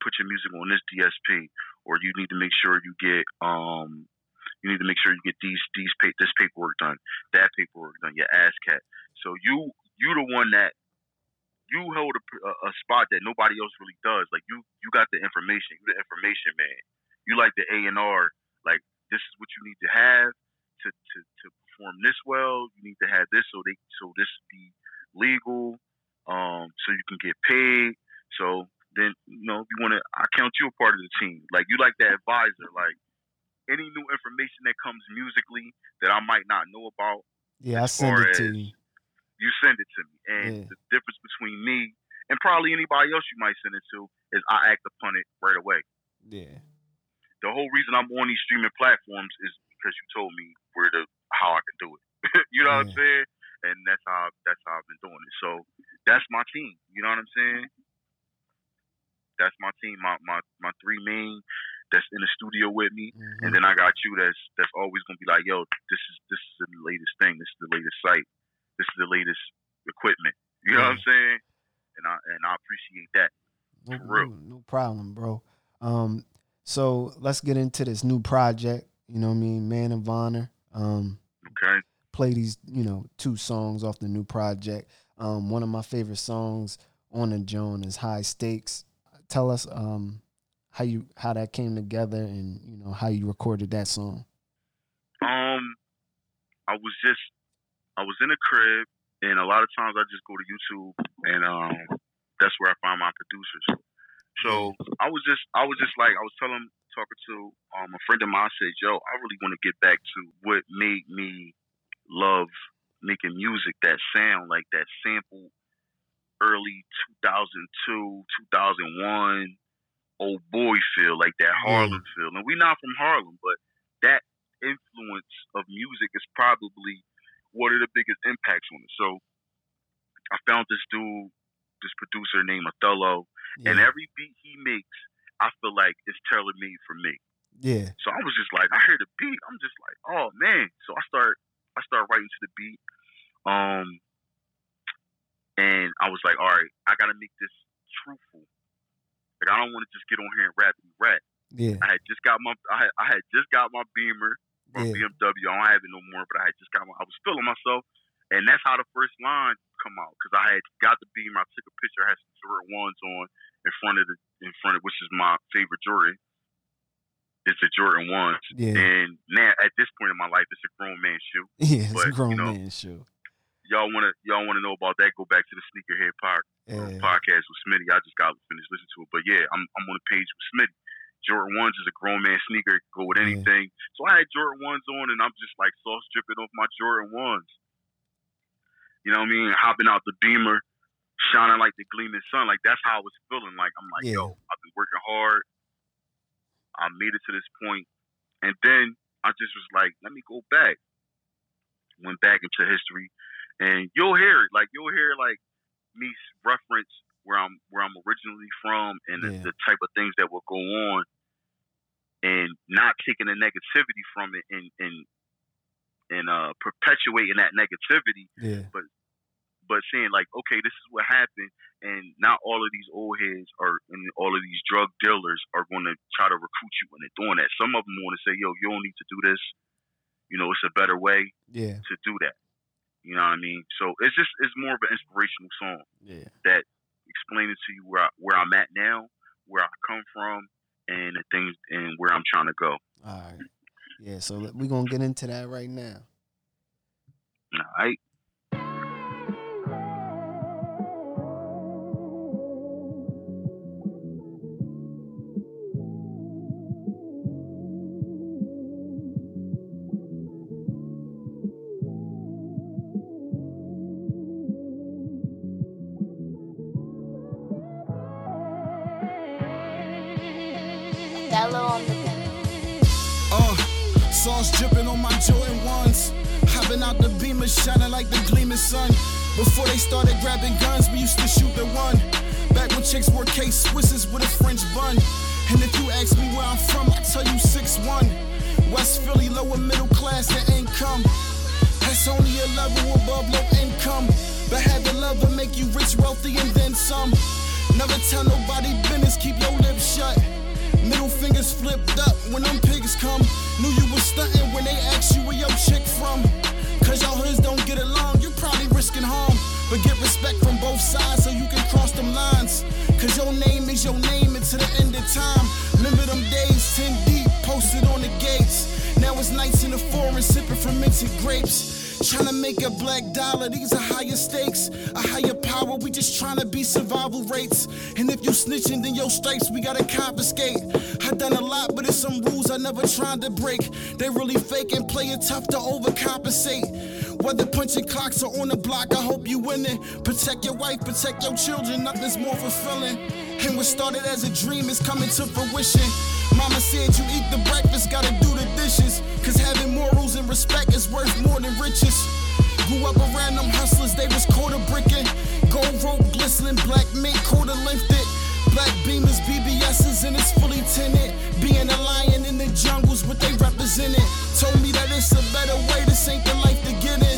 put your music on this DSP, or you need to make sure you get these this paperwork done, that paperwork done, your ASCAP. So you the one that you hold a spot that nobody else really does. Like you got the information. You the information man. You like the A&R. Like, this is what you need to have to perform this well. You need to have this so this be legal, so you can get paid. So then, if you want to, I count you a part of the team. Like, you like that advisor. Like, any new information that comes musically that I might not know about, I send it to you. You send it to me, and the difference between me and probably anybody else you might send it to is I act upon it right away. Yeah. The whole reason I'm on these streaming platforms is because you told me how I could do it. You know what I'm saying? And that's how I've been doing it. So that's my team. You know what I'm saying? That's my team. My three main that's in the studio with me, mm-hmm. and then I got you that's always gonna be like, yo, this is the latest thing, this is the latest site, this is the latest equipment. You know what I'm saying? And I appreciate that. For real. No problem, bro. So let's get into this new project. You know what I mean? Man of Honor. Okay. Play these, two songs off the new project. One of my favorite songs on the joint is High Stakes. Tell us how that came together and how you recorded that song. I was in a crib, and a lot of times I just go to YouTube, and that's where I find my producers. So I was talking to a friend of mine. I said, yo, I really want to get back to what made me love making music, that sound, like that sample early 2002, 2001 old boy feel, like that Harlem feel. And we're not from Harlem, but that influence of music is probably one of the biggest impacts on it. So I found this dude, this producer named Othello, and every beat he makes, I feel like it's tailor-made for me. Yeah. So I was just like, I heard the beat, I'm just like, oh man. So I start writing to the beat, and I was like, all right, I gotta make this truthful. Like, I don't want to just get on here and rap. Yeah. I had just got my Beamer, my BMW. I don't have it no more, but I was feeling myself, and that's how the first line come out, because I had got the Beamer. I took a picture. I had some Jordan ones on in front of which is my favorite Jordan. It's a Jordan 1. Yeah. And now at this point in my life, it's a grown man shoe. Yeah, it's a grown man shoe. Y'all wanna know about that? Go back to the Sneakerhead podcast with Smitty. I just got finished listening to it, but yeah, I'm on a page with Smitty. Jordan 1s is a grown man sneaker. It can go with anything. Yeah. So I had Jordan 1s on, and I'm just like sauce dripping off my Jordan 1s. You know what I mean? Hopping out the Beamer, shining like the gleaming sun. Like, that's how I was feeling. Like, I'm like, yo, I've been working hard. I made it to this point. And then I just was like, let me go back. Went back into history. And you'll hear it. Like, me reference where I'm originally from and the type of things that will go on, and not taking the negativity from it and perpetuating that negativity. Yeah. But saying like, okay, this is what happened, and not all of these old heads and all of these drug dealers are going to try to recruit you when they're doing that. Some of them want to say, yo, you don't need to do this. It's a better way to do that. You know what I mean? So it's more of an inspirational song that explains to you where I'm at now, where I come from, and the things and where I'm trying to go. All right. Yeah, so we're going to get into that right now. All right. Sauce dripping on my Jordan 1s. Hopping out the Beamer, shining like the gleaming sun. Before they started grabbing guns, we used to shoot the one. Back when chicks wore K-Swisses with a French bun. And if you ask me where I'm from, I tell you 6'1". West Philly, lower middle class and income. That's only a level above low income. But have the love to make you rich, wealthy, and then some. Never tell nobody business, keep your lips shut. Middle fingers flipped up when them pigs come. Knew you was stuntin' when they asked you where your chick from. Cause y'all hoods don't get along, you probably risking harm. But get respect from both sides so you can cross them lines. Cause your name is your name until the end of time. Remember them days, 10 deep, posted on the gates. Now it's nights in the forest, sipping fermented grapes. Tryna make a black dollar, these are higher stakes. A higher power, we just tryna be survival rates. And if you snitching, then your stripes, we gotta confiscate. I done a lot, but it's some rules I never tried to break. They really fake and play it tough to overcompensate. Whether punching clocks or on the block, I hope you winning. Protect your wife, protect your children, nothing's more fulfilling. And what started as a dream is coming to fruition. Mama said you eat the breakfast, gotta do the dishes. Cause having morals and respect is worth more than riches. Grew up around them hustlers, they was quarter brickin'. Gold rope glistening, black mint quarter lengthed it. Black Beamers, BBS's, and it's fully tinted. Being and a lion in the jungles, but they represented. Told me that it's a better way, this ain't the life to get in.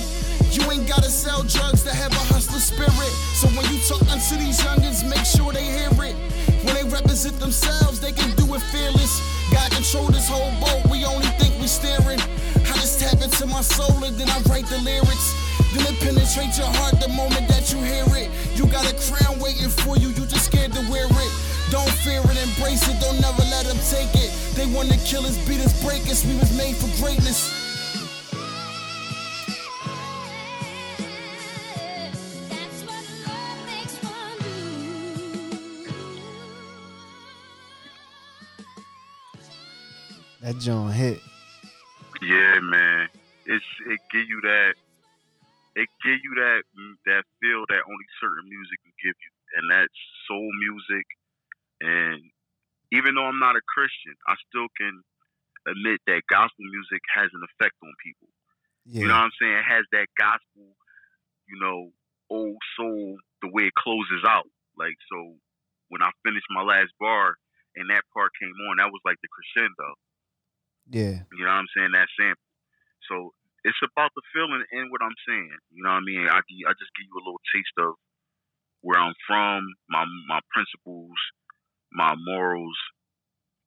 You ain't gotta sell drugs to have a hustler spirit. So when you talkin' to these youngins, make sure they hear it. When they represent themselves, they can do it fearless. God control this whole boat, we only think we steering. I just tap into my soul and then I write the lyrics. Then it penetrates your heart the moment that you hear it. You got a crown waiting for you, you just scared to wear it. Don't fear it, embrace it, don't never let them take it. They wanna kill us, beat us, break us, we was made for greatness. That joint hit. Yeah, man. It give you that. It give you that feel that only certain music can give you, and that's soul music. And even though I'm not a Christian, I still can admit that gospel music has an effect on people. Yeah. You know what I'm saying? It has that gospel, you know, old soul, the way it closes out. Like, so when I finished my last bar and that part came on, that was like the crescendo. Yeah. You know what I'm saying? That sample. So it's about the feeling and what I'm saying. You know what I mean? I just give you a little taste of where I'm from, my principles, my morals,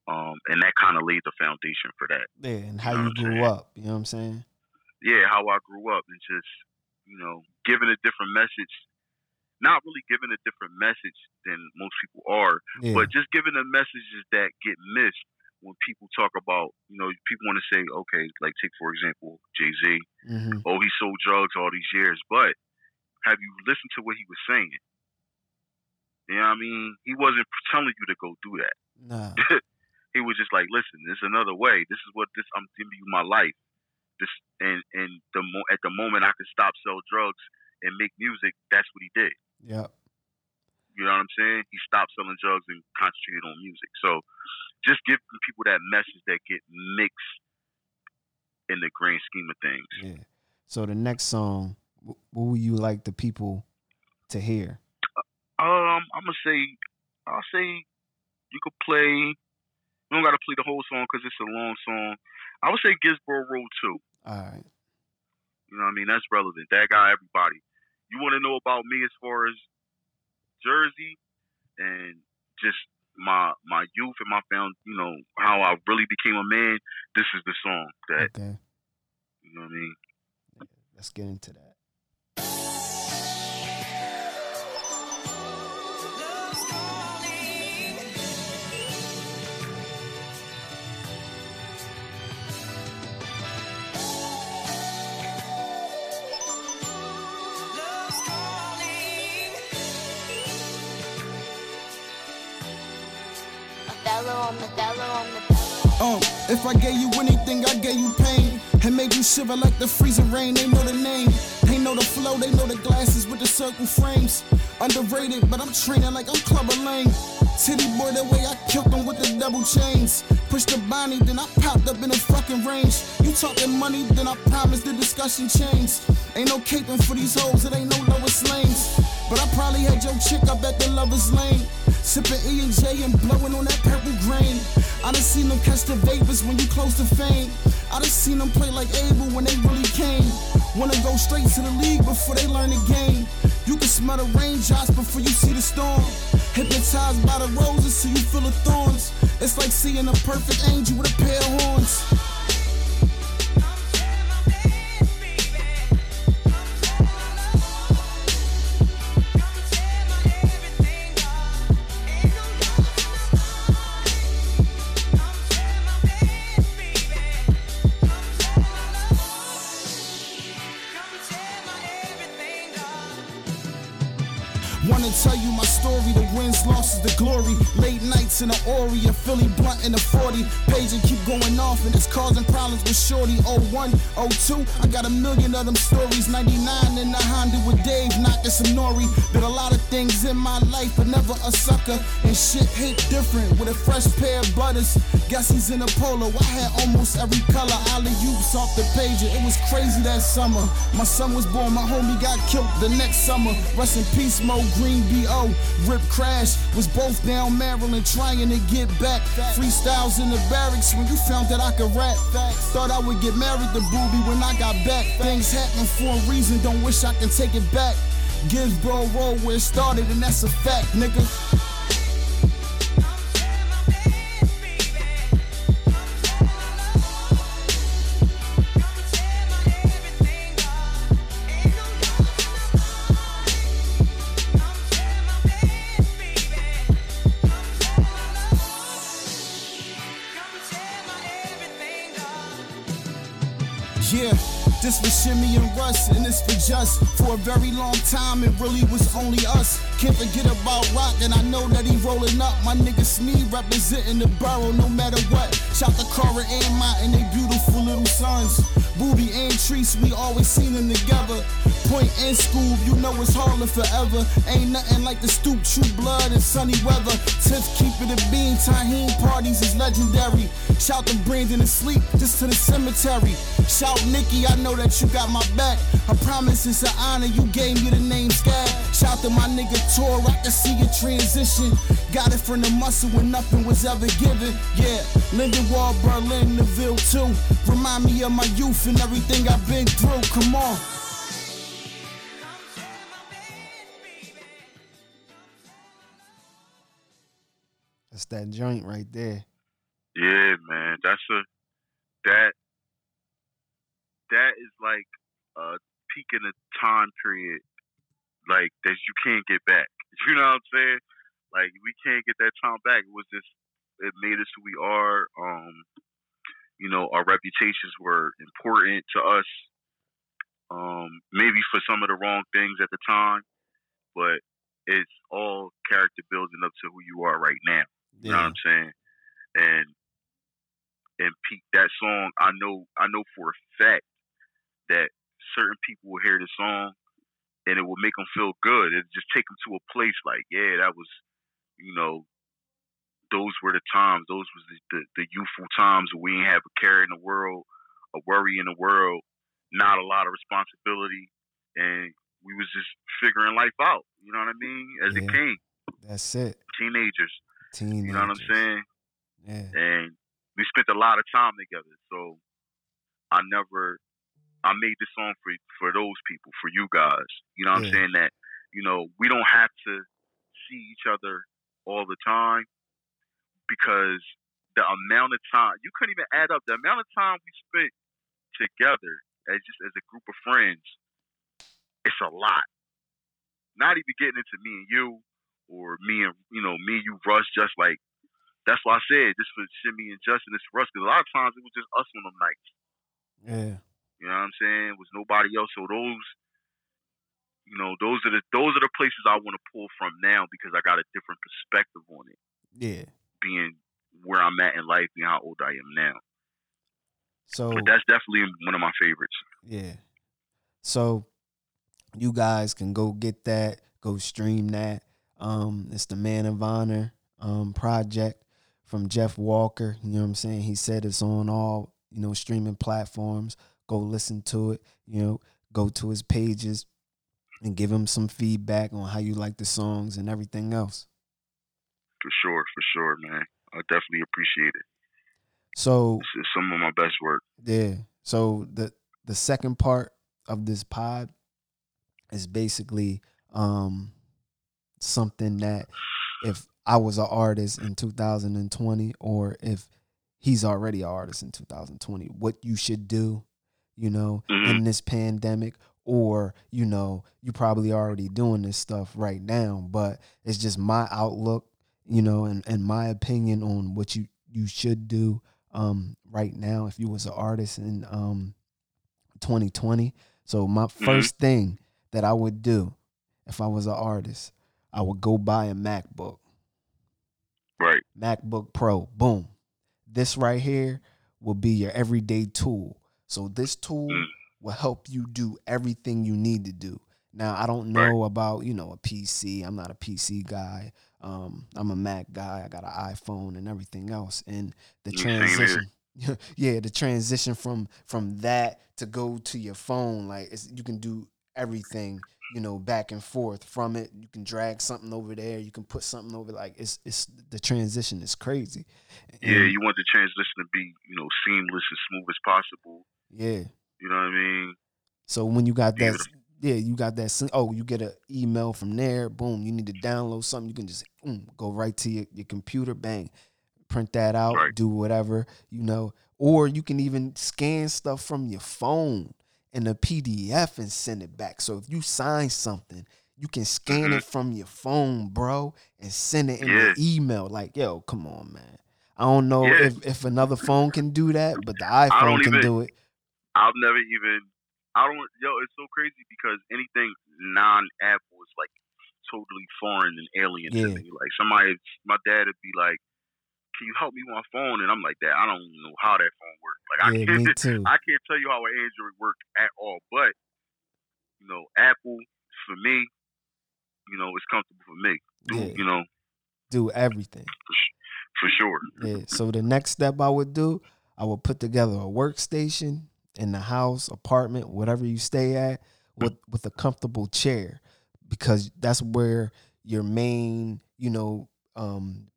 and that kind of laid the foundation for that. Yeah, and how you grew up. You know what I'm saying? Yeah, how I grew up and just, you know, giving a different message. Not really giving a different message than most people are, but just giving the messages that get missed. When people talk about, you know, people want to say, okay, like take, for example, Jay-Z. Mm-hmm. Oh, he sold drugs all these years. But have you listened to what he was saying? You know what I mean? He wasn't telling you to go do that. Nah. He was just like, listen, there's another way. This is what I'm giving you my life. This and at the moment I could stop, sell drugs, and make music, that's what he did. Yeah. You know what I'm saying? He stopped selling drugs and concentrated on music. So just giving people that message that get mixed in the grand scheme of things. Yeah. So the next song, what would you like the people to hear? I'll say you could play, you don't got to play the whole song because it's a long song. I would say Gisborough Road 2. All right. You know what I mean? That's relevant. That guy, everybody. You want to know about me as far as Jersey and just my youth and my found, you know, how I really became a man, this is the song that you know what I mean? Yeah, let's get into that. Oh, if I gave you anything, I gave you pain. And made you shiver like the freezing rain. They know the name, they know the flow, they know the glasses with the circle frames. Underrated, but I'm training like I'm Clubber Lane. Titty boy, the way I killed him with the double chains. Pushed the Bonnie, then I popped up in the fucking range. You talking money, then I promise the discussion changed. Ain't no caping for these hoes, it ain't no Lois Lanes. But I probably had your chick up at the Lover's Lane. Sipping E&J and blowing on that purple grain. I done seen them catch the vapors when you close to fame. I done seen them play like Abel when they really came. Wanna go straight to the league before they learn the game. You can smell the rain drops before you see the storm. Hypnotized by the roses till you feel the thorns. It's like seeing a perfect angel with a pair of horns. Tell you my story, the wins, losses, the glory. Late nights in the Ori, a Philly blunt in the 40. Page and keep going off, and it's causing problems with Shorty. 01, 02, I got a million of them stories. 99 in the Honda with Dave, knocking some nori. Did a lot of things in my life, but never a sucker. And shit hit different with a fresh pair of butters. Guess he's in a polo, I had almost every color. Alley-oops off the pager, it was crazy that summer. My son was born, my homie got killed the next summer. Rest in peace, Mo Green B.O. Rip Crash was both down Maryland trying to get back. Freestyles in the barracks when you found that I could rap. Thought I would get married to Boobie when I got back. Things happen for a reason, don't wish I can take it back. Ginsborough Road where it started, and that's a fact, nigga. This was Shimmy and Russ, and this was just for a very long time, it really was only us. Can't forget about Rock, and I know that he rolling up. My nigga Snee representing the borough no matter what. Shout to Cara and Mott and they beautiful little sons. Boobie and Treece, we always seen them together. Point and Scoob, you know it's Harlem forever. Ain't nothing like the stoop, true blood and sunny weather. Tiff keeping the bean, Taheem parties is legendary. Shout to Brandon and Sleep, just to the cemetery. Shout Nikki, I know that you got my back. I promise it's an honor, you gave me the name Scab. Shout to my nigga Tour, I can see your transition. Got it from the muscle when nothing was ever given. Yeah, Lindenwald, Berlin, Neville too. Remind me of my youth and everything I've been through, come on. That's that joint right there. Yeah, man, that is like a peak in a time period, like that you can't get back. You know what I'm saying? Like we can't get that time back. It was just, it made us who we are. You know, our reputations were important to us. Maybe for some of the wrong things at the time, but it's all character building up to who you are right now. You know what I'm saying? And peak that song. I know for a fact that certain people will hear the song and it will make them feel good. It just take them to a place like, yeah, that was, you know, those were the times. Those was the youthful times where we didn't have a care in the world, a worry in the world, not a lot of responsibility, and we was just figuring life out. You know what I mean? As it came. That's it. Teenagers. You know what I'm saying? Yeah. And we spent a lot of time together, so I made this song for those people, for you guys. You know what I'm saying? That, you know, we don't have to see each other all the time, because the amount of time, you couldn't even add up the amount of time we spent together as a group of friends. It's a lot. Not even getting into me and you, or me and you, Russ, just like. That's why I said this for Shimmy and Justin, this for us, because a lot of times it was just us on them nights. Yeah. You know what I'm saying? It was nobody else. So those are the places I want to pull from now, because I got a different perspective on it. Yeah. Being where I'm at in life and how old I am now. So but that's definitely one of my favorites. Yeah. So you guys can go get that, go stream that. It's the Man of Honor project from Jeff Walker. You know what I'm saying? He said it's on all, you know, streaming platforms. Go listen to it, you know, go to his pages and give him some feedback on how you like the songs and everything else. For sure, man. I definitely appreciate it. So this is some of my best work. Yeah. So the second part of this pod is basically something that if I was an artist in 2020, or if he's already an artist in 2020, what you should do, you know, in this pandemic, or, you know, you probably already doing this stuff right now, but it's just my outlook, you know, and my opinion on what you should do right now if you was an artist in 2020. So my first thing that I would do if I was an artist, I would go buy a MacBook. Right. MacBook Pro. Boom. This right here will be your everyday tool. So this tool will help you do everything you need to do. Now, I don't know about, you know, a PC. I'm not a PC guy. I'm a Mac guy. I got an iPhone and everything else. And the transition. Yeah, the transition from that to go to your phone, like, you can do everything you know, back and forth from it. You can drag something over there. You can put something over, like, it's the transition is crazy. Yeah, you want the transition to be, you know, seamless and smooth as possible. Yeah. You know what I mean? So when you got that, yeah, you got that, oh, you get an email from there, boom, you need to download something. You can just go right to your computer, bang, print that out, right. Do whatever, you know. Or you can even scan stuff from your phone in a PDF and send it back. So if you sign something, you can scan it from your phone, bro, and send it in your email. Like, yo, come on, man. I don't know if another phone can do that, but the iPhone can do it. I've never even, it's so crazy because anything non-Apple is like totally foreign and alien to me. Like somebody, my dad would be like, can you help me with my phone? And I'm like, that I don't know how that phone works. Like I can't tell you how an Android works at all. But you know, Apple for me, you know, it's comfortable for me. You know, do everything for sure. Yeah. So the next step I would do, I would put together a workstation in the house, apartment, whatever you stay at, with a comfortable chair, because that's where your main, you know,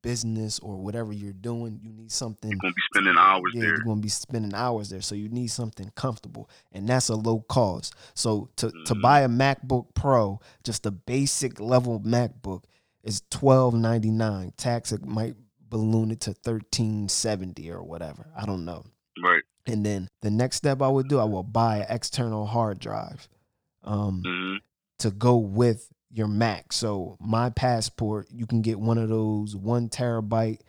business or whatever you're doing, you need something. You're gonna be spending hours there. You're gonna be spending hours there, so you need something comfortable, and that's a low cost. So to buy a MacBook Pro, just a basic level MacBook, is $1,299. Tax it might balloon it to $1,370 or whatever. I don't know. Right. And then the next step I would do, I will buy an external hard drive, to go with your Mac. So my passport, you can get one of those 1 terabyte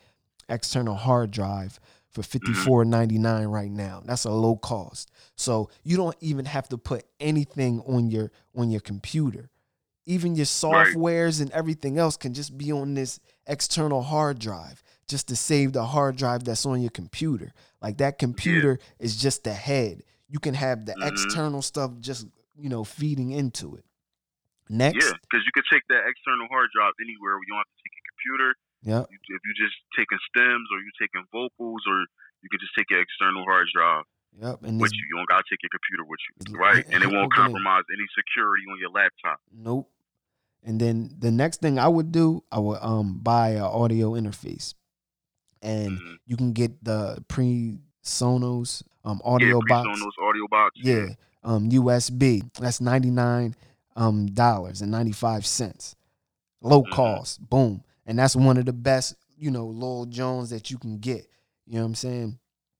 external hard drive for $54.99 right now. That's a low cost. So you don't even have to put anything on your computer. Even your softwares and everything else can just be on this external hard drive, just to save the hard drive that's on your computer. Like that computer is just the head. You can have the external stuff just, you know, feeding into it. Next. Yeah, because you can take that external hard drive anywhere. You don't have to take a computer. Yeah. If you're just taking stems or you're taking vocals, or you can just take your external hard drive with you. You don't got to take your computer with you, right? And it won't compromise any security on your laptop. Nope. And then the next thing I would do, I would buy an audio interface. And you can get the Sonos audio box. Sonos audio box. Yeah. USB. That's $99.95, low cost, boom, and that's one of the best, you know, Lil Jones that you can get. You know what I'm saying?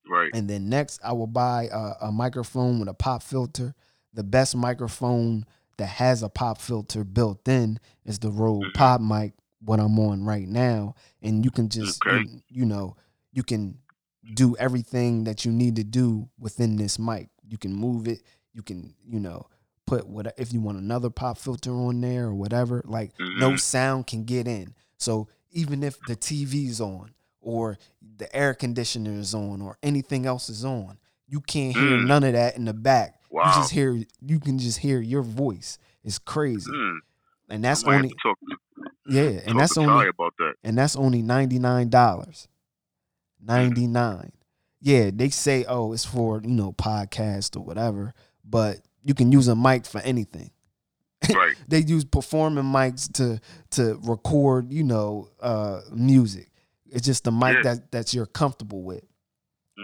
Right. And then next, I will buy a microphone with a pop filter. The best microphone that has a pop filter built in is the Rode Pop Mic, what I'm on right now, and you can just, you know, you can do everything that you need to do within this mic. You can move it. You can, you know. Put what if you want another pop filter on there or whatever, like no sound can get in. So even if the TV's on or the air conditioner is on or anything else is on, you can't hear none of that in the back. Wow. You can just hear your voice. It's crazy. And that's only that's only $99. $99. Yeah, they say, oh, it's for, you know, podcast or whatever, but you can use a mic for anything. Right. They use performing mics to record, you know, music. It's just the mic that you're comfortable with.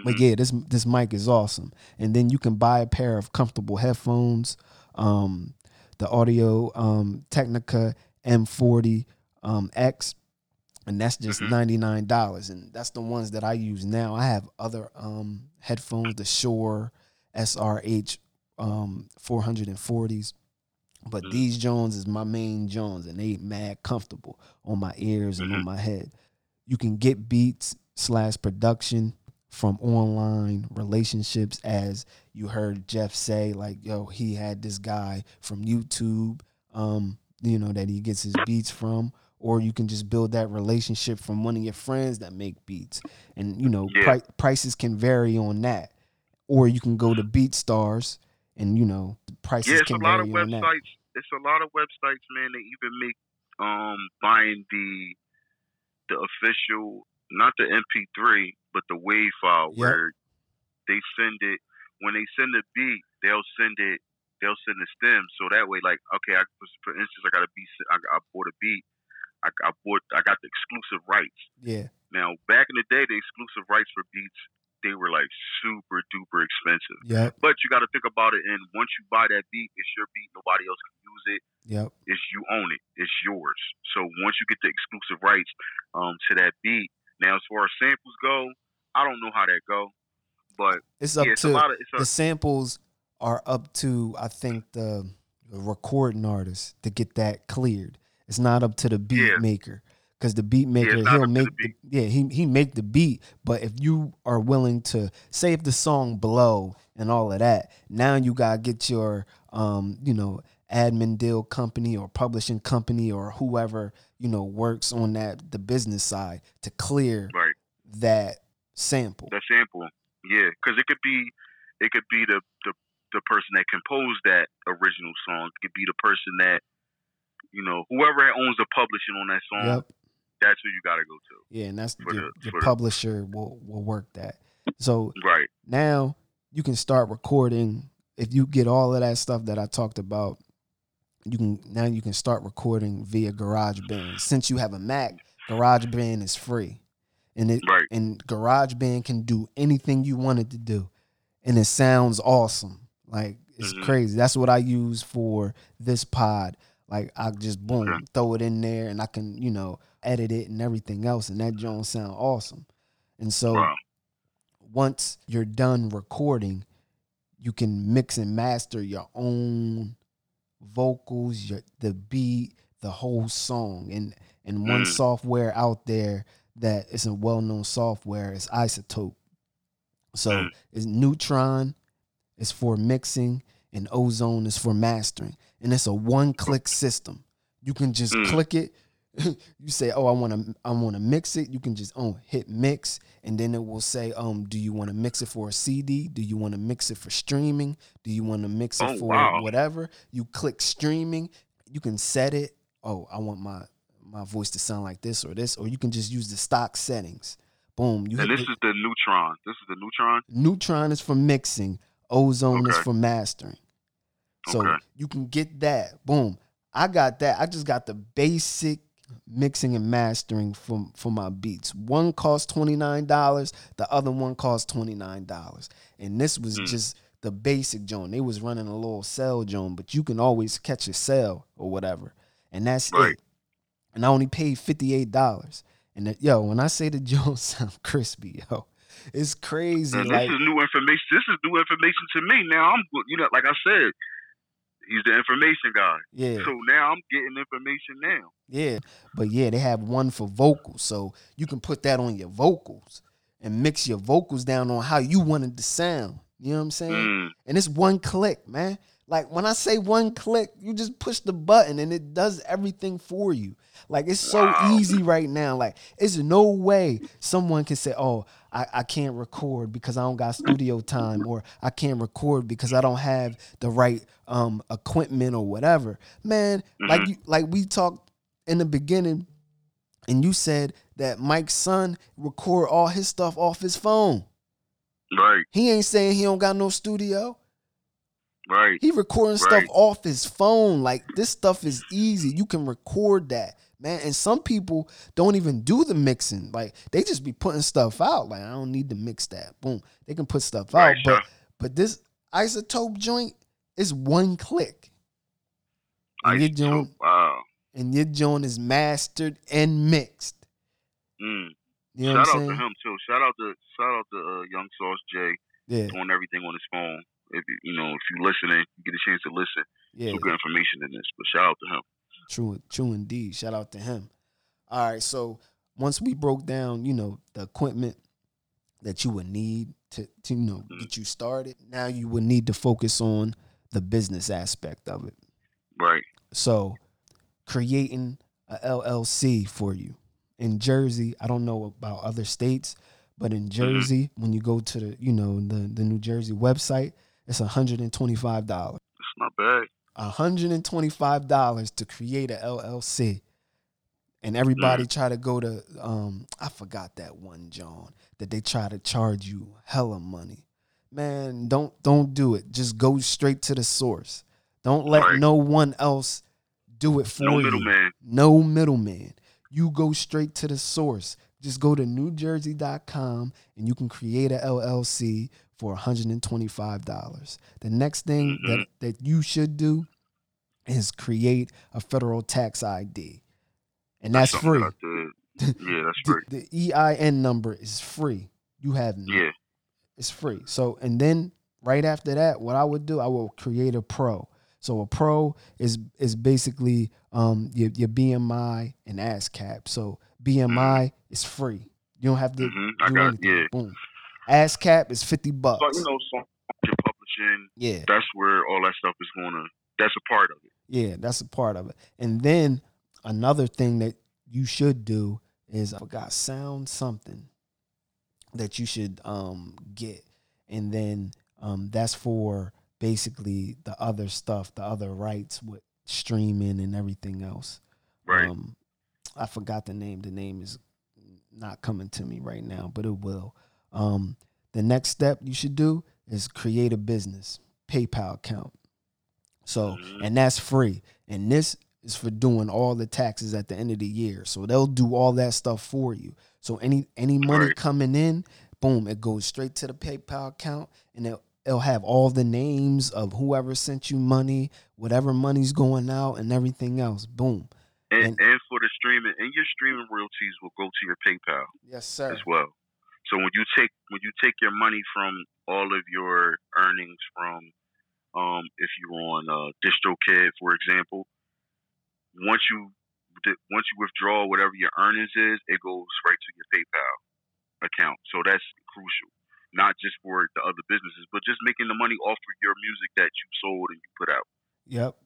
But yeah, this mic is awesome. And then you can buy a pair of comfortable headphones, the Audio Technica M40 X, and that's just $99. And that's the ones that I use now. I have other headphones, the Shure SRH 440s, but these Jones is my main Jones, and they mad comfortable on my ears and on my head. You can get beats/production from online relationships, as you heard Jeff say, like, yo, he had this guy from YouTube, you know, that he gets his beats from, or you can just build that relationship from one of your friends that make beats, and, you know, prices can vary on that, or you can go to BeatStars. And, you know, prices can vary on that. It's a lot of websites, man, that even make buying the official, not the MP3, but the WAV file, where they send it. When they send a beat, they'll send it they'll send a stem. So that way, like, okay, for instance, I got a beat. I bought a beat. I got the exclusive rights. Yeah. Now, back in the day, the exclusive rights for beats, they were like super duper expensive. Yeah. But you got to think about it. And once you buy that beat, it's your beat. Nobody else can use it. Yep. It's you own it. It's yours. So once you get the exclusive rights to that beat, now as far as samples go, I don't know how that go, but it's up to the samples are up to, I think, the recording artist to get that cleared. It's not up to the beat maker. Because the beat maker, he'll make he make the beat, but if you are willing to save the song blow and all of that, now you gotta get your admin deal company or publishing company or whoever works on that the business side to clear that sample. That sample, yeah, because it could be the person that composed that original song. It could be the person that whoever owns the publishing on that song. Yep. That's who you got to go to. Yeah, and that's the publisher will work that. So now you can start recording. If you get all of that stuff that I talked about, you can start recording via GarageBand. Since you have a Mac, GarageBand is free. And and GarageBand can do anything you want it to do. And it sounds awesome. Like, it's crazy. That's what I use for this pod. Like, I just, boom, throw it in there, and I can, edit it and everything else, and that joint sound awesome. And so once you're done recording, you can mix and master your own vocals, the beat, the whole song. And one software out there that is a well-known software is iZotope. So it's Neutron is for mixing, and Ozone is for mastering. And it's a one-click system. You can just click it. You say, "Oh, I want to mix it." You can just hit mix, and then it will say, do you want to mix it for a CD? Do you want to mix it for streaming? Do you want to mix it for whatever?" You click streaming. You can set it. Oh, I want my voice to sound like this or this, or you can just use the stock settings. Boom. Is the Neutron. This is the Neutron. Neutron is for mixing. Ozone is for mastering. So you can get that. Boom. I got that. I just got the basic mixing and mastering for my beats. One cost $29. The other one cost $29. And this was just the basic joint. They was running a little sale joint, but you can always catch a sale or whatever. And that's it. And I only paid $58. And when I say the joint sound crispy, yo. It's crazy. And this is new information. This is new information to me. Now I'm, like I said, he's the information guy. Yeah. So now I'm getting information now. Yeah. But yeah, they have one for vocals, so you can put that on your vocals and mix your vocals down on how you wanted to sound. You know what I'm saying? And it's one click, man. Like, when I say one click, you just push the button and it does everything for you. Like, it's so easy right now. Like, it's no way someone can say, "Oh, I can't record because I don't got studio time," or "I can't record because I don't have the right equipment," or whatever. Man, like we talked in the beginning, and you said that Mike's son record all his stuff off his phone. Right. He ain't saying he don't got no studio. Right. He recording stuff off his phone. Like, this stuff is easy. You can record that, man. And some people don't even do the mixing. Like, they just be putting stuff out. Like, I don't need to mix that. Boom. They can put stuff out. But this iZotope joint is one click. And your joint is mastered and mixed. You know what I'm saying? Shout out to him too. Shout out to Young Sauce J doing everything on his phone. If you listen and you get a chance to listen, some good information in this. But shout out to him. True indeed. Shout out to him. All right. So once we broke down, the equipment that you would need to get you started, now you would need to focus on the business aspect of it. Right. So creating a LLC for you in Jersey. I don't know about other states, but in Jersey, when you go to the New Jersey website, it's $125. It's not bad. $125 to create an LLC. And everybody try to go to, I forgot that one, John, that they try to charge you hella money. Man, don't do it. Just go straight to the source. Don't let no one else do it for you. No middleman. You go straight to the source. Just go to newjersey.com and you can create an LLC for $125. The next thing that you should do is create a federal tax ID. And that's free. That's free. The EIN number is free. You have no. Yeah. It's free. So, and then right after that, what I would do, I will create a pro. So a pro is basically your BMI and ASCAP. So BMI is free. You don't have to do anything. Boom. ASCAP is $50. But you know, some publishing. Yeah. That's where all that stuff is gonna. That's a part of it. Yeah, that's a part of it. And then another thing that you should do is sound something that you should get, and then that's for basically the other stuff, the other rights with streaming and everything else. Right. I forgot the name. The name is not coming to me right now, but it will. The next step you should do is create a business PayPal account. So, and that's free. And this is for doing all the taxes at the end of the year. So they'll do all that stuff for you. So any money coming in, boom, it goes straight to the PayPal account, and it'll have all the names of whoever sent you money, whatever money's going out, and everything else. Boom. And for the streaming, and your streaming royalties will go to your PayPal. Yes, sir. As well. So when you take your money from all of your earnings from, if you're on DistroKid, for example, once you withdraw whatever your earnings is, it goes right to your PayPal account. So that's crucial, not just for the other businesses, but just making the money off of your music that you sold and you put out. Yep.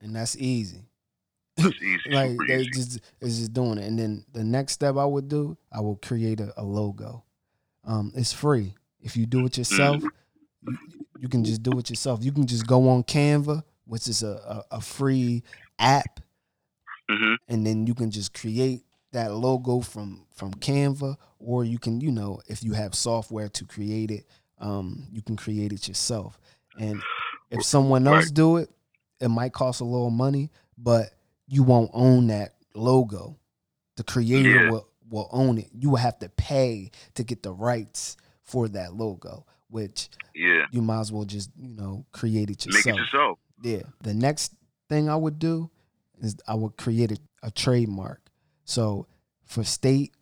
And that's easy. That's easy. Like it's just doing it. And then the next step I would do, I will create a logo. It's free. If you do it yourself, you can just do it yourself. You can just go on Canva, which is a free app, and then you can just create that logo from Canva, or you can, you know, if you have software to create it, you can create it yourself. And if someone else do it, it might cost a little money, but you won't own that logo. The creator will own it. You will have to pay to get the rights for that logo, which you might as well just, you know, create it yourself. Make it yourself. Yeah. The next thing I would do is I would create a trademark. So for state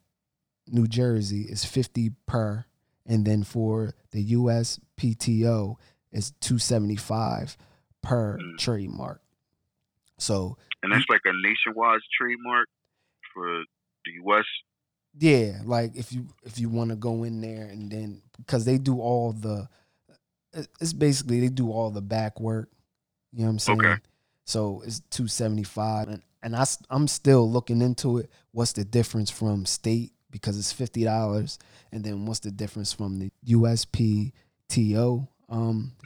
New Jersey is $50 per, and then for the US PTO is $275 per trademark. So, and that's like a nationwide trademark for the US. Yeah, like if you want to go in there, and then because they do all the, it's basically they do all the back work. You know what I'm saying? Okay. So it's $275, and I'm still looking into it. What's the difference from state, because it's $50, and then what's the difference from the USPTO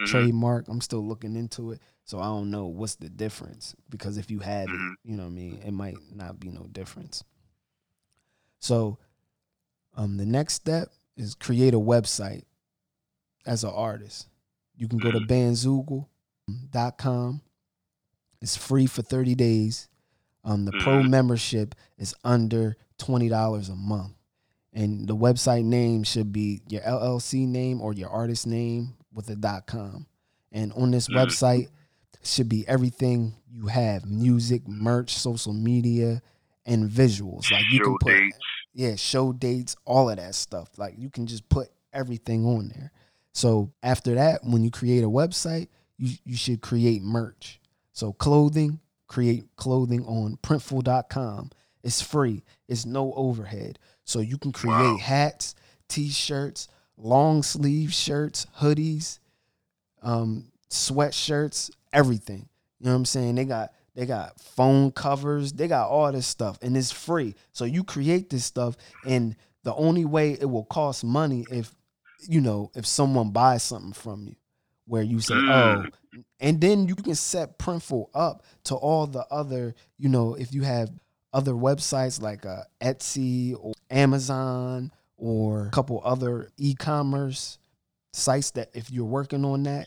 trademark? I'm still looking into it, so I don't know what's the difference, because if you had it, you know what I mean, it might not be no difference. So the next step is create a website as an artist. You can go to Bandzoogle.com. It's free for 30 days. The pro membership is under $20 a month. And the website name should be your LLC name or your artist name with a .com. And on this website should be everything you have: music, merch, social media, and visuals. Like you can put show dates, all of that stuff. Like you can just put everything on there. So after that, when you create a website, you should create merch. So clothing, create clothing on Printful.com. It's free. It's no overhead. So you can create hats, T-shirts, long sleeve shirts, hoodies, sweatshirts, everything. You know what I'm saying? They got phone covers. They got all this stuff, and it's free. So you create this stuff, and the only way it will cost money if someone buys something from you. Where you say, and then you can set Printful up to all the other, you know, if you have other websites like Etsy or Amazon or a couple other e-commerce sites that if you're working on that,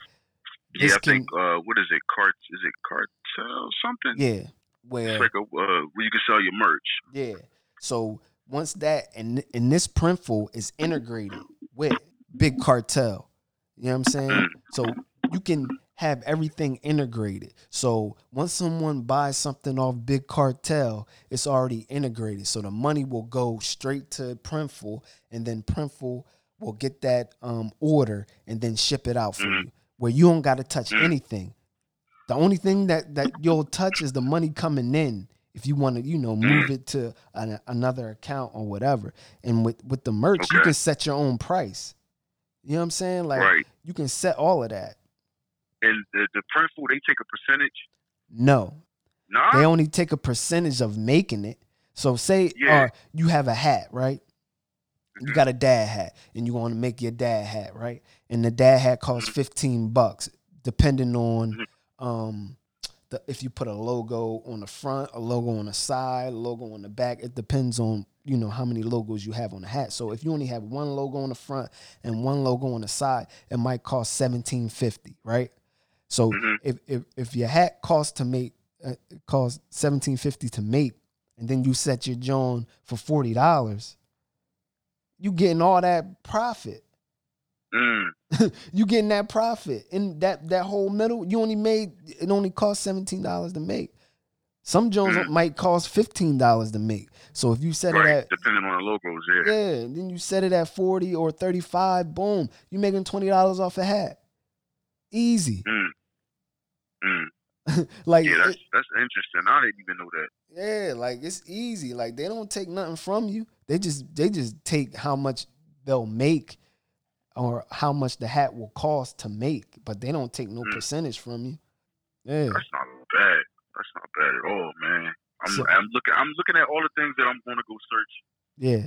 Yeah, I think what is it? Is it Cartel something? Yeah, where it's like a where you can sell your merch. Yeah. So once that and this Printful is integrated with Big Cartel, you know what I'm saying? So you can have everything integrated. So once someone buys something off Big Cartel, it's already integrated. So the money will go straight to Printful, and then Printful will get that order and then ship it out for you, where you don't got to touch anything. The only thing that you'll touch is the money coming in if you want to, you know, move it to another account or whatever. And with the merch, you can set your own price. You know what I'm saying? Like, you can set all of that. And the Printful, they take a percentage? No. Nah? They only take a percentage of making it. So say you have a hat, right? You got a dad hat, and you want to make your dad hat, right? And the dad hat costs $15, depending on if you put a logo on the front, a logo on the side, a logo on the back. It depends on, you know, how many logos you have on the hat. So if you only have one logo on the front and one logo on the side, it might cost $17.50, right? So if your hat costs to make, it costs $17.50 to make, and then you set your John for $40. You getting all that profit. You getting that profit. And that whole middle, you only made, it only cost $17 to make. Some Jones might cost $15 to make. So if you set it at, depending on the logos, and then you set it at 40 or 35, boom, you making $20 off a hat. Easy. Like, yeah, that's interesting. I didn't even know that. Yeah, like, it's easy. Like, they don't take nothing from you. They just take how much they'll make or how much the hat will cost to make, but they don't take no percentage from you. Yeah. That's not bad. That's not bad at all, man. I'm looking at all the things that I'm going to go search. Yeah.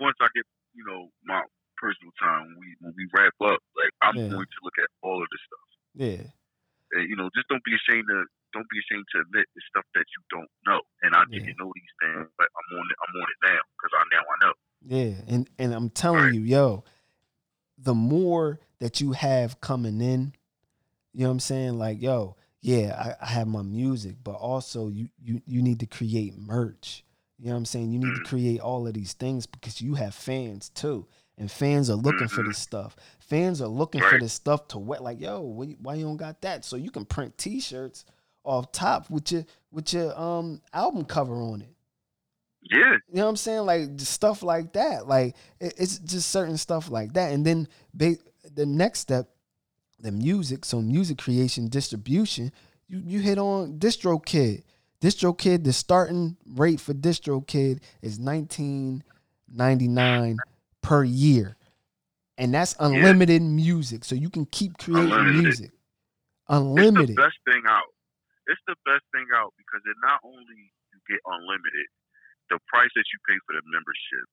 Once I get, you know, my personal time, when we wrap up, like, I'm going to look at all of this stuff. Yeah. And, you know, just don't be ashamed to admit the stuff that you don't know. And I didn't know these things, but I'm on it now because I know. Yeah, and I'm telling you, yo, the more that you have coming in, you know what I'm saying? Like, yo, yeah, I have my music, but also you need to create merch. You know what I'm saying? You need to create all of these things because you have fans too. And fans are looking for this stuff. Fans are looking for this stuff to wet. Like, yo, why you don't got that? So you can print T-shirts off top with your album cover on it. Yeah, you know what I'm saying? Like, stuff like that. Like, it's just certain stuff like that. And then the next step, the music. So music creation, distribution. You hit on DistroKid. DistroKid. The starting rate for DistroKid is $19.99. per year, and that's unlimited music, so you can keep creating music. Unlimited. It's the best thing out because it not only you get unlimited, the price that you pay for the membership,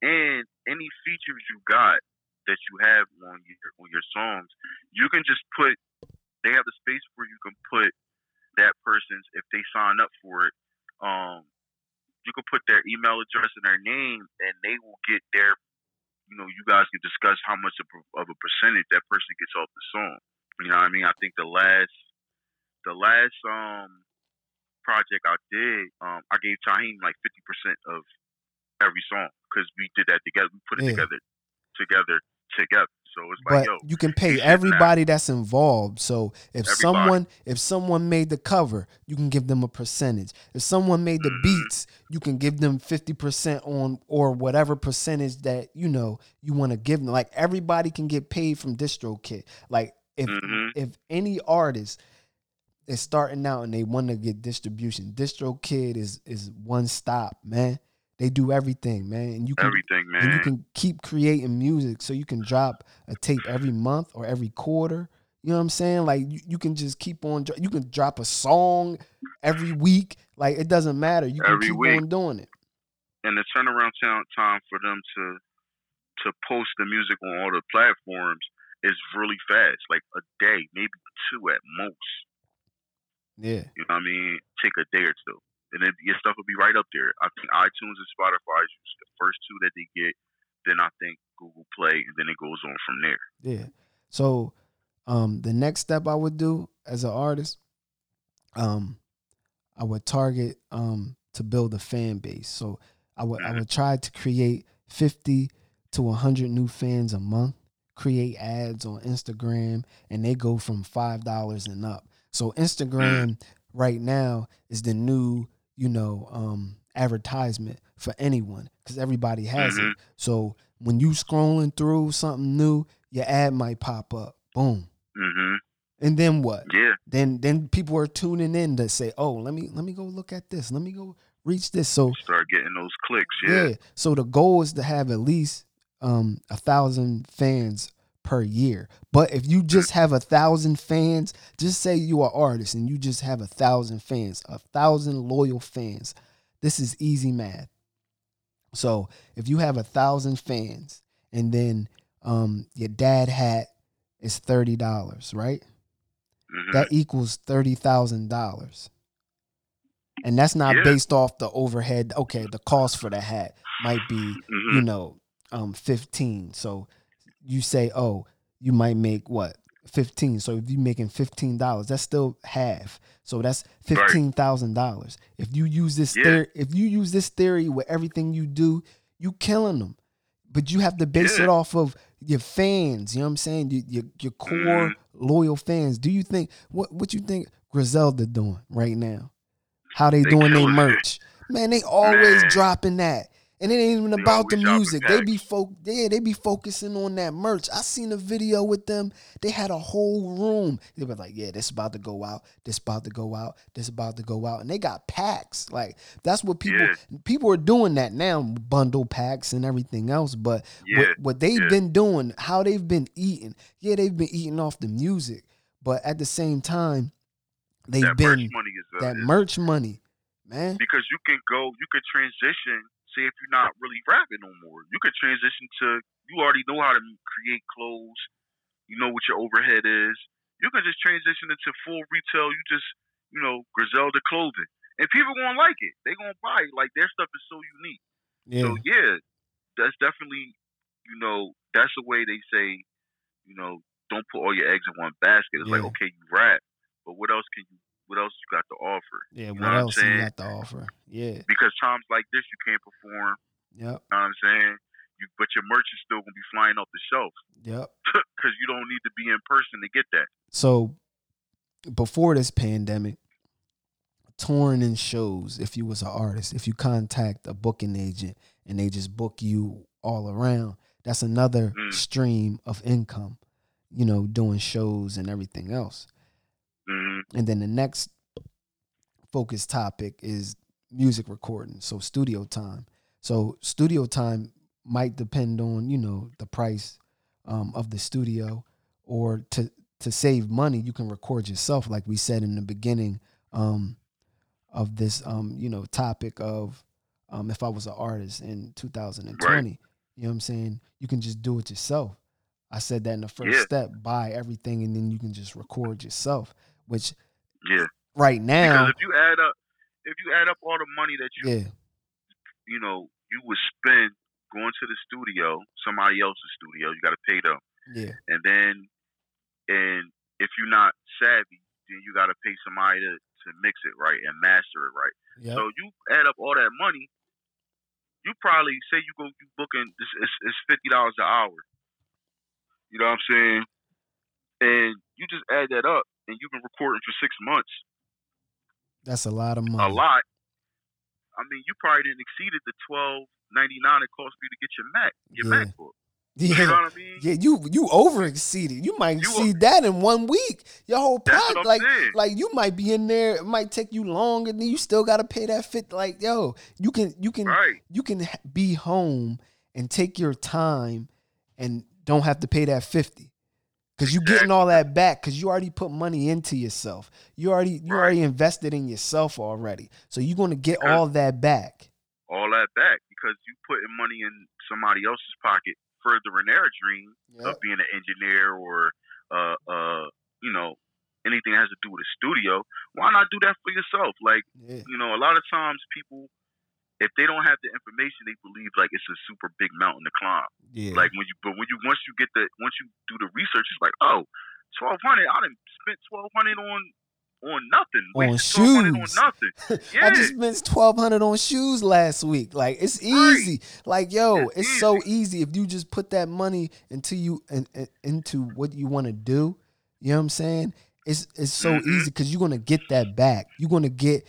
and any features you got that you have on your songs, you can just put. They have the space where you can put that person's, if they sign up for it. You can put their email address and their name, and they will get their. You know, you guys can discuss how much of a percentage that person gets off the song. You know what I mean? I think the last project I did, I gave Taheem like 50% of every song because we did that together. We put it together. So it's like, yo, you can pay everybody that's involved. So if someone made the cover, you can give them a percentage. If someone made the beats, you can give them 50% on or whatever percentage that, you know, you want to give them. Like, everybody can get paid from DistroKid. Like, if any artist is starting out and they want to get distribution, DistroKid is one stop, man. They do everything, man. And you can keep creating music, so you can drop a tape every month or every quarter. You know what I'm saying? Like, you can just keep on. You can drop a song every week. Like, it doesn't matter. You can keep on doing it. And the turnaround time for them to post the music on all the platforms is really fast. Like a day, maybe two at most. Yeah. You know what I mean? Take a day or two. And then your stuff will be right up there. I think iTunes and Spotify is the first two that they get. Then I think Google Play, and then it goes on from there. Yeah. So The next step I would do as an artist, I would target to build a fan base. So I would try to create 50 to 100 new fans a month, create ads on Instagram, and they go from $5 and up. So Instagram right now is the new, advertisement for anyone, because everybody has it. So when you scrolling through something new, your ad might pop up. Boom. And then what? Yeah. Then people are tuning in to say, oh, let me go look at this. Let me go reach this. So start getting those clicks. Yeah. So the goal is to have at least 1,000 fans per year. But if you just have 1,000 fans, just say you are an artist and you just have 1,000 fans, 1,000 loyal fans. This is easy math. So if you have 1,000 fans and then your dad hat is $30, right? That equals $30,000. And that's not based off the overhead. Okay, the cost for the hat might be, 15. So you say, oh, you might make what? 15. So if you're making $15, that's still half. So that's $15,000. If you use this theory with everything you do, you killing them. But you have to base it off of your fans, you know what I'm saying? Your core loyal fans. Do you think what you think Griselda doing right now? How they doing their merch? Man, they always dropping that. And it ain't even about the music. They be focusing on that merch. I seen a video with them. They had a whole room. They were like, yeah, this about to go out. This about to go out. This about to go out. And they got packs. Like, that's what people are doing that now, bundle packs and everything else. But what they've been doing, how they've been eating. Yeah, they've been eating off the music. But at the same time, merch money, man. Because you could transition. Say if you're not really rapping no more, you could transition to, you already know how to create clothes, you know what your overhead is. You can just transition into full retail. You just, Griselda clothing. And people gonna like it. They gonna buy it. Like, their stuff is so unique. Yeah. So yeah, that's definitely, that's the way they say, don't put all your eggs in one basket. It's like, okay, you rap, but what else you got to offer? Yeah, Yeah. Because times like this, you can't perform. Yep. You know what I'm saying? But your merch is still going to be flying off the shelf. Yep. Because you don't need to be in person to get that. So, before this pandemic, touring and shows, if you was an artist, if you contact a booking agent and they just book you all around, that's another stream of income, doing shows and everything else. And then the next focus topic is music recording. So studio time. So studio time might depend on, the price of the studio, or to save money, you can record yourself. Like we said in the beginning of this, topic of if I was an artist in 2020, right. You know what I'm saying? You can just do it yourself. I said that in the first step, buy everything, and then you can just record yourself. Which right now, because if you add up all the money that you you would spend going to the studio, somebody else's studio, you got to pay them. Yeah. And if you're not savvy, then you got to pay somebody to mix it right and master it right. Yep. So you add up all that money, you probably say you booking it's $50 an hour. You know what I'm saying? And you just add that up, and you've been recording for 6 months. That's a lot of money. A lot. I mean, you probably didn't exceed the $12.99 it cost you to get your MacBook. Yeah. You know what I mean? Yeah, you over exceeded. You might exceed that in 1 week. Your whole project, like you might be in there. It might take you long, and then you still got to pay that $50. Like, yo, you can be home and take your time, and don't have to pay that $50. Because you're getting all that back, because you already put money into yourself. You already invested in yourself already. So you're going to get all that back. All that back, because you putting money in somebody else's pocket, furthering their dream of being an engineer or, anything that has to do with a studio. Why not do that for yourself? Like, a lot of times people, if they don't have the information, they believe like it's a super big mountain to climb. Yeah. Like once you do the research, it's like, oh, $1,200. I done spent $1,200 on nothing. On shoes. On nothing. Yeah. I just spent $1,200 on shoes last week. Like, it's easy. Right. Like, yo, it's so easy if you just put that money into what you want to do. You know what I'm saying? It's so easy because you're gonna get that back. You're gonna get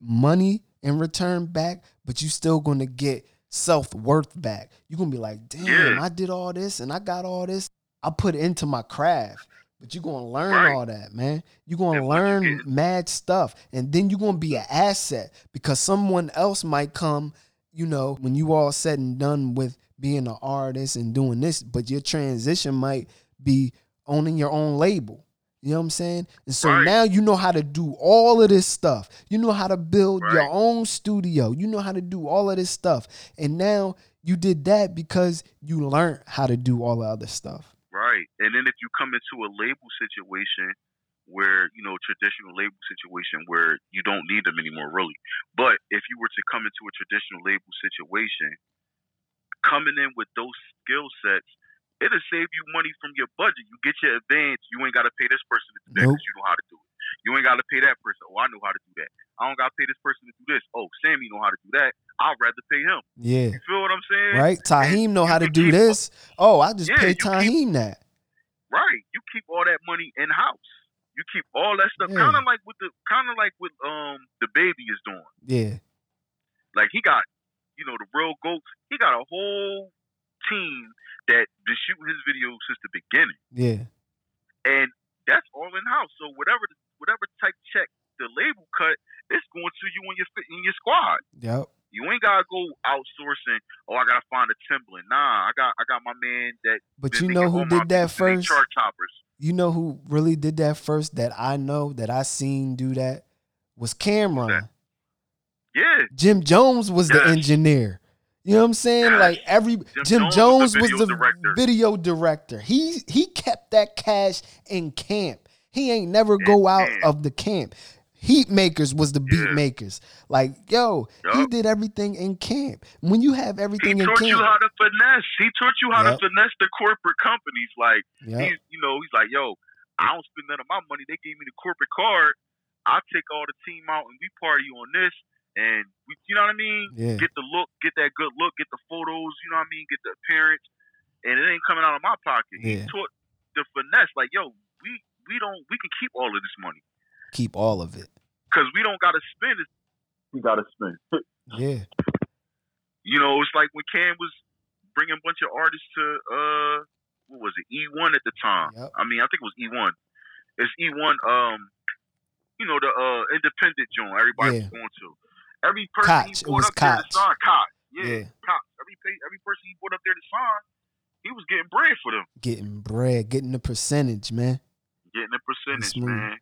money in return back, but you still gonna get self-worth back. You're gonna be like, damn, I did all this and I got all this. I put it into my craft. But you're gonna learn all that, man. You're gonna learn mad stuff. And then you're gonna be an asset because someone else might come, you know, when you all said and done with being an artist and doing this, but your transition might be owning your own label. You know what I'm saying? And so now you know how to do all of this stuff. You know how to build your own studio. You know how to do all of this stuff. And now you did that because you learned how to do all the other stuff. Right. And then if you come into a label situation where, you know, traditional label situation where you don't need them anymore, really. But if you were to come into a traditional label situation, coming in with those skill sets, it'll save you money from your budget. You get your advance. You ain't got to pay this person to do that because you know how to do it. You ain't got to pay that person. Oh, I know how to do that. I don't got to pay this person to do this. Oh, Sammy know how to do that. I'd rather pay him. Yeah. You feel what I'm saying? Right. Taheem know how to do this. Oh, I just pay Taheem that. Right. You keep all that money in house. You keep all that stuff. Yeah. Kind of like what the baby is doing. Yeah. Like he got, you know, the real goats. He got a whole team that been shooting his videos since the beginning. Yeah. And that's all in house. So whatever type check the label cut, it's going to you and your squad. Yep. You ain't gotta go outsourcing. Oh, I gotta find a Timbaland. Nah, I got my man that. But you know who did that first? Chart toppers. You know who really did that first? That I know that I seen do that was Cam'ron. Yeah. Jim Jones was the engineer. You know what I'm saying? Gosh, like Jim Jones was the video director. He kept that cash in camp. He ain't never go out of the camp. Heat makers was the beat makers. Like, yo, he did everything in camp. When you have everything in camp, he taught you how to finesse. He taught you how to finesse the corporate companies. Like, he's like, yo, I don't spend none of my money. They gave me the corporate card. I take all the team out and we party on this. And we, you know what I mean? Yeah. Get the look, get that good look, get the photos, you know what I mean? Get the appearance. And it ain't coming out of my pocket. Yeah. He taught the finesse. Like, yo, we can keep all of this money. Keep all of it. Because we don't got to spend it. We got to spend. Yeah. You know, it's like when Cam was bringing a bunch of artists to, what was it, E1 at the time. Yep. I mean, I think it was E1. It's E1, you know, the independent joint everybody's going to. Every person he brought up there to sign, every person he brought up there to sign, he was getting bread for them. Getting bread, getting the percentage, man. Getting the percentage, man.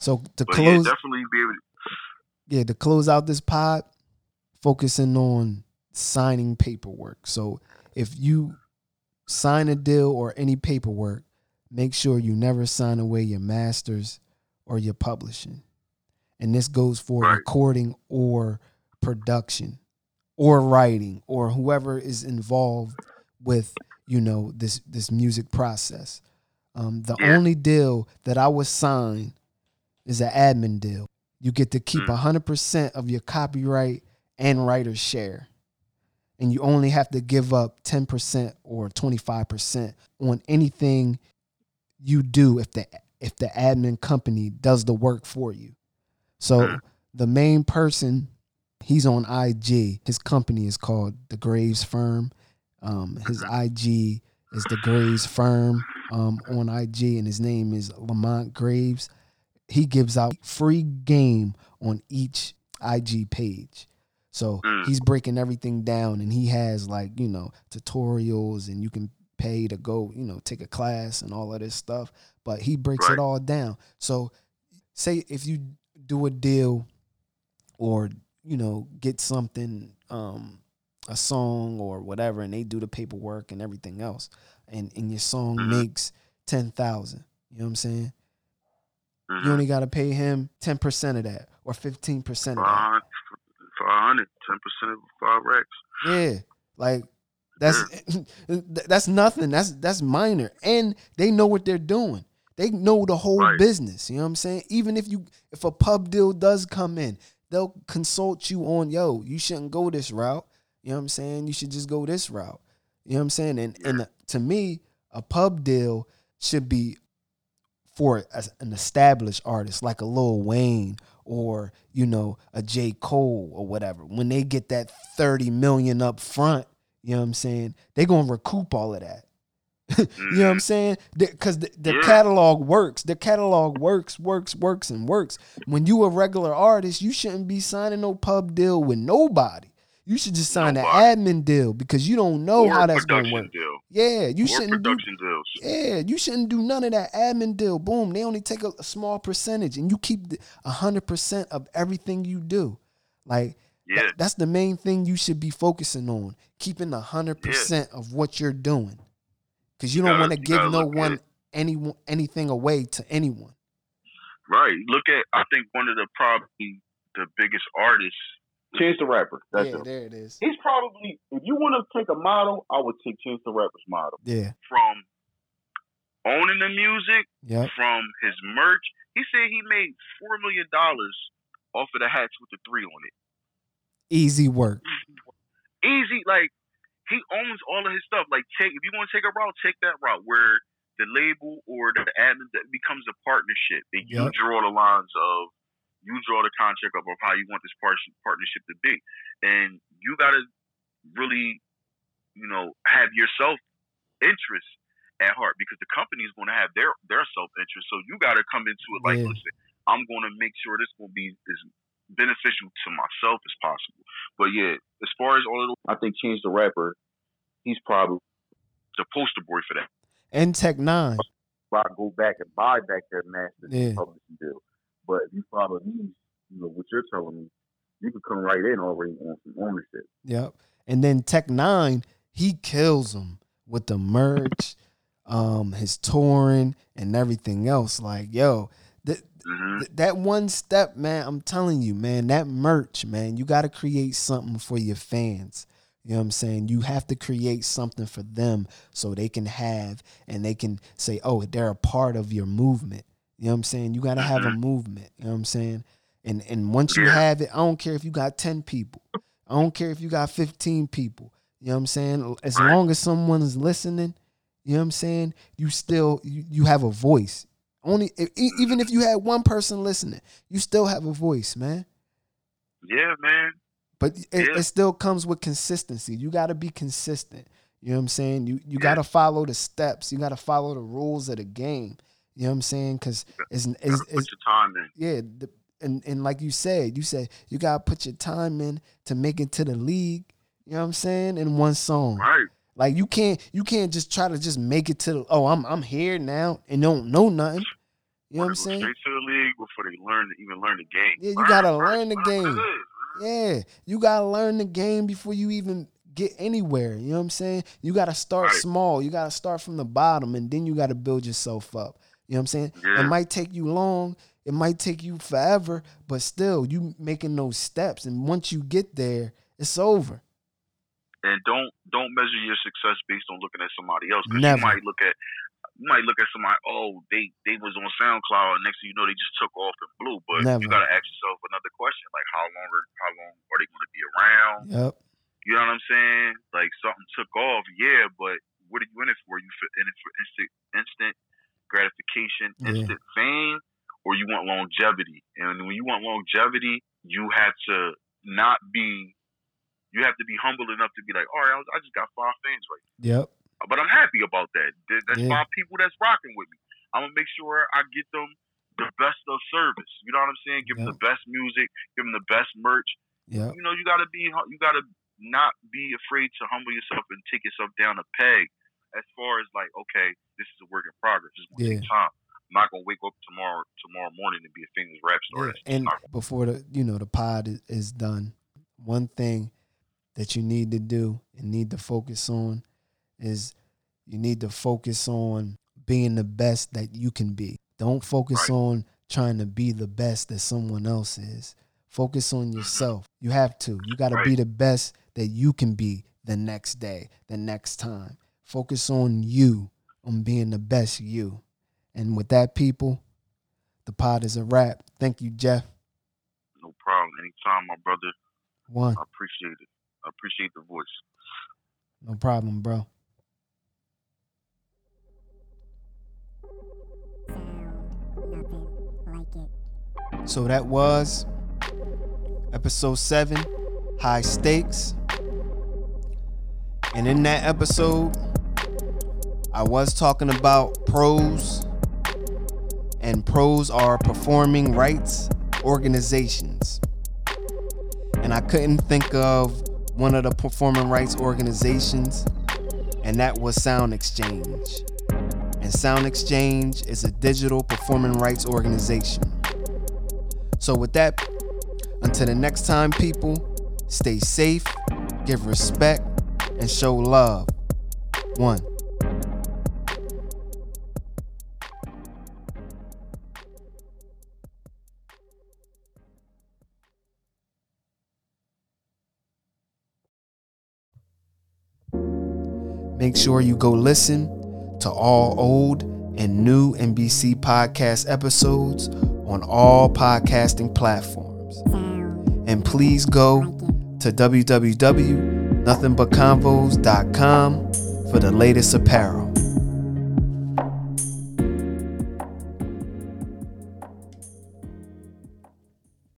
So close, definitely be able to. Yeah, to close out this pod, focusing on signing paperwork. So if you sign a deal or any paperwork, make sure you never sign away your masters or your publishing. And this goes for recording or production or writing or whoever is involved with, you know, this music process. The only deal that I would sign is an admin deal. You get to keep 100% of your copyright and writer's share. And you only have to give up 10% or 25% on anything you do if the admin company does the work for you. So the main person, he's on IG. His company is called The Graves Firm. His IG is The Graves Firm on IG, and his name is Lamont Graves. He gives out free game on each IG page. So he's breaking everything down, and he has, like, you know, tutorials, and you can pay to go, you know, take a class and all of this stuff. But he breaks it all down. So say if you do a deal or, you know, get something, a song or whatever, and they do the paperwork and everything else, and your song makes 10,000, you know what I'm saying? You only got to pay him 10% of that or 15% of that. 500, 10% of 5 racks. Yeah, like that's nothing. That's minor, and they know what they're doing. They know the whole business. You know what I'm saying? Even if a pub deal does come in, they'll consult you on, yo, you shouldn't go this route. You know what I'm saying? You should just go this route. You know what I'm saying? And to me, a pub deal should be for an established artist like a Lil Wayne or, you know, a J. Cole or whatever. When they get that $30 million up front, you know what I'm saying? They're going to recoup all of that. You know what I'm saying? Because the catalog works. The catalog works. When you a regular artist, you shouldn't be signing no pub deal with nobody. You should just sign an admin deal because you don't know how that's going to work. Deal. Yeah, you shouldn't do. Yeah, you shouldn't do none of that admin deal. Boom, they only take a small percentage, and you keep 100% of everything you do. Like that's the main thing you should be focusing on: keeping 100% of what you're doing. Because you don't want to give anything away to anyone. Right. Look at, I think one of the probably the biggest artists. Chance the Rapper. That's him. There it is. He's probably, if you want to take a model, I would take Chance the Rapper's model. Yeah. From owning the music, from his merch. He said he made $4 million off of the hats with the 3 on it. Easy work. Easy, like. He owns all of his stuff. Like, if you want to take a route, take that route where the label or the admin becomes a partnership, and you draw the lines of, you draw the contract up of how you want this partnership to be, and you gotta really, you know, have your self interest at heart because the company is going to have their self interest. So you gotta come into it like, listen, I'm going to make sure this will be as beneficial to myself as possible. But yeah, as far as all of the, I think Chance the Rapper, he's probably the poster boy for that. And Tech 9. I go back and buy back that master publishing deal. But if you follow me, you know what you're telling me, you can come right in already on some ownership. Yep. And then Tech 9, he kills him with the merch, his touring and everything else. Like, yo, that one step, man, I'm telling you, man, that merch, man, you got to create something for your fans. You know what I'm saying? You have to create something for them so they can have, and they can say, oh, they're a part of your movement. You know what I'm saying? You got to have a movement. You know what I'm saying? And once you have it, I don't care if you got 10 people. I don't care if you got 15 people. You know what I'm saying? As long as someone's listening, you know what I'm saying? You still, you have a voice. Even if you had one person listening, you still have a voice, man. Yeah, man. But it still comes with consistency. You got to be consistent. You know what I'm saying? You got to follow the steps. You got to follow the rules of the game. You know what I'm saying? Because it's put your time in. Yeah, and like you said you got to put your time in to make it to the league. You know what I'm saying? In one song, right? Like you can't just try to just make it to the, I'm here now and don't know nothing. You know what I'm saying? Straight to the league before they even learn the game. Yeah, you gotta learn the game. Yeah, you gotta learn the game before you even get anywhere. You know what I'm saying? You gotta start small. You gotta start from the bottom, and then you gotta build yourself up. You know what I'm saying? Yeah. It might take you long. It might take you forever, but still, you making those steps. And once you get there, it's over. And don't measure your success based on looking at somebody else. Because you might look at somebody, they was on SoundCloud, and next thing you know, they just took off and blew. But you gotta ask yourself another question, like how long are they gonna be around? Yep. You know what I'm saying? Like something took off, but what are you in it for? You in it for instant gratification, instant fame, or you want longevity? And when you want longevity, you have to be humble enough to be like, all right, I just got 5 fans right now. Yep. But I'm happy about that. That's 5 people that's rocking with me. I'm going to make sure I get them the best of service. You know what I'm saying? Give them the best music. Give them the best merch. Yep. You know, you got to not be afraid to humble yourself and take yourself down a peg as far as like, okay, this is a work in progress. It's going to take time. I'm not going to wake up tomorrow morning and be a famous rap star. Yeah. And before the pod is done, one thing that you need to do and need to focus on is you need to focus on being the best that you can be. Don't focus on trying to be the best that someone else is. Focus on yourself. You have to. You got to be the best that you can be the next day, the next time. Focus on you, on being the best you. And with that, people, the pod is a wrap. Thank you, Jeff. No problem. Anytime, my brother. One. I appreciate it. I appreciate the voice. No problem, bro. So that was episode 7, High Stakes. And in that episode, I was talking about pros, and pros are performing rights organizations. And I couldn't think of one of the performing rights organizations, and that was Sound Exchange. And Sound Exchange is a digital performing rights organization. So with that, until the next time, people, stay safe, give respect, and show love. One. Make sure you go listen to all old and new NBC podcast episodes on all podcasting platforms. And please go to www.nothingbutconvos.com for the latest apparel.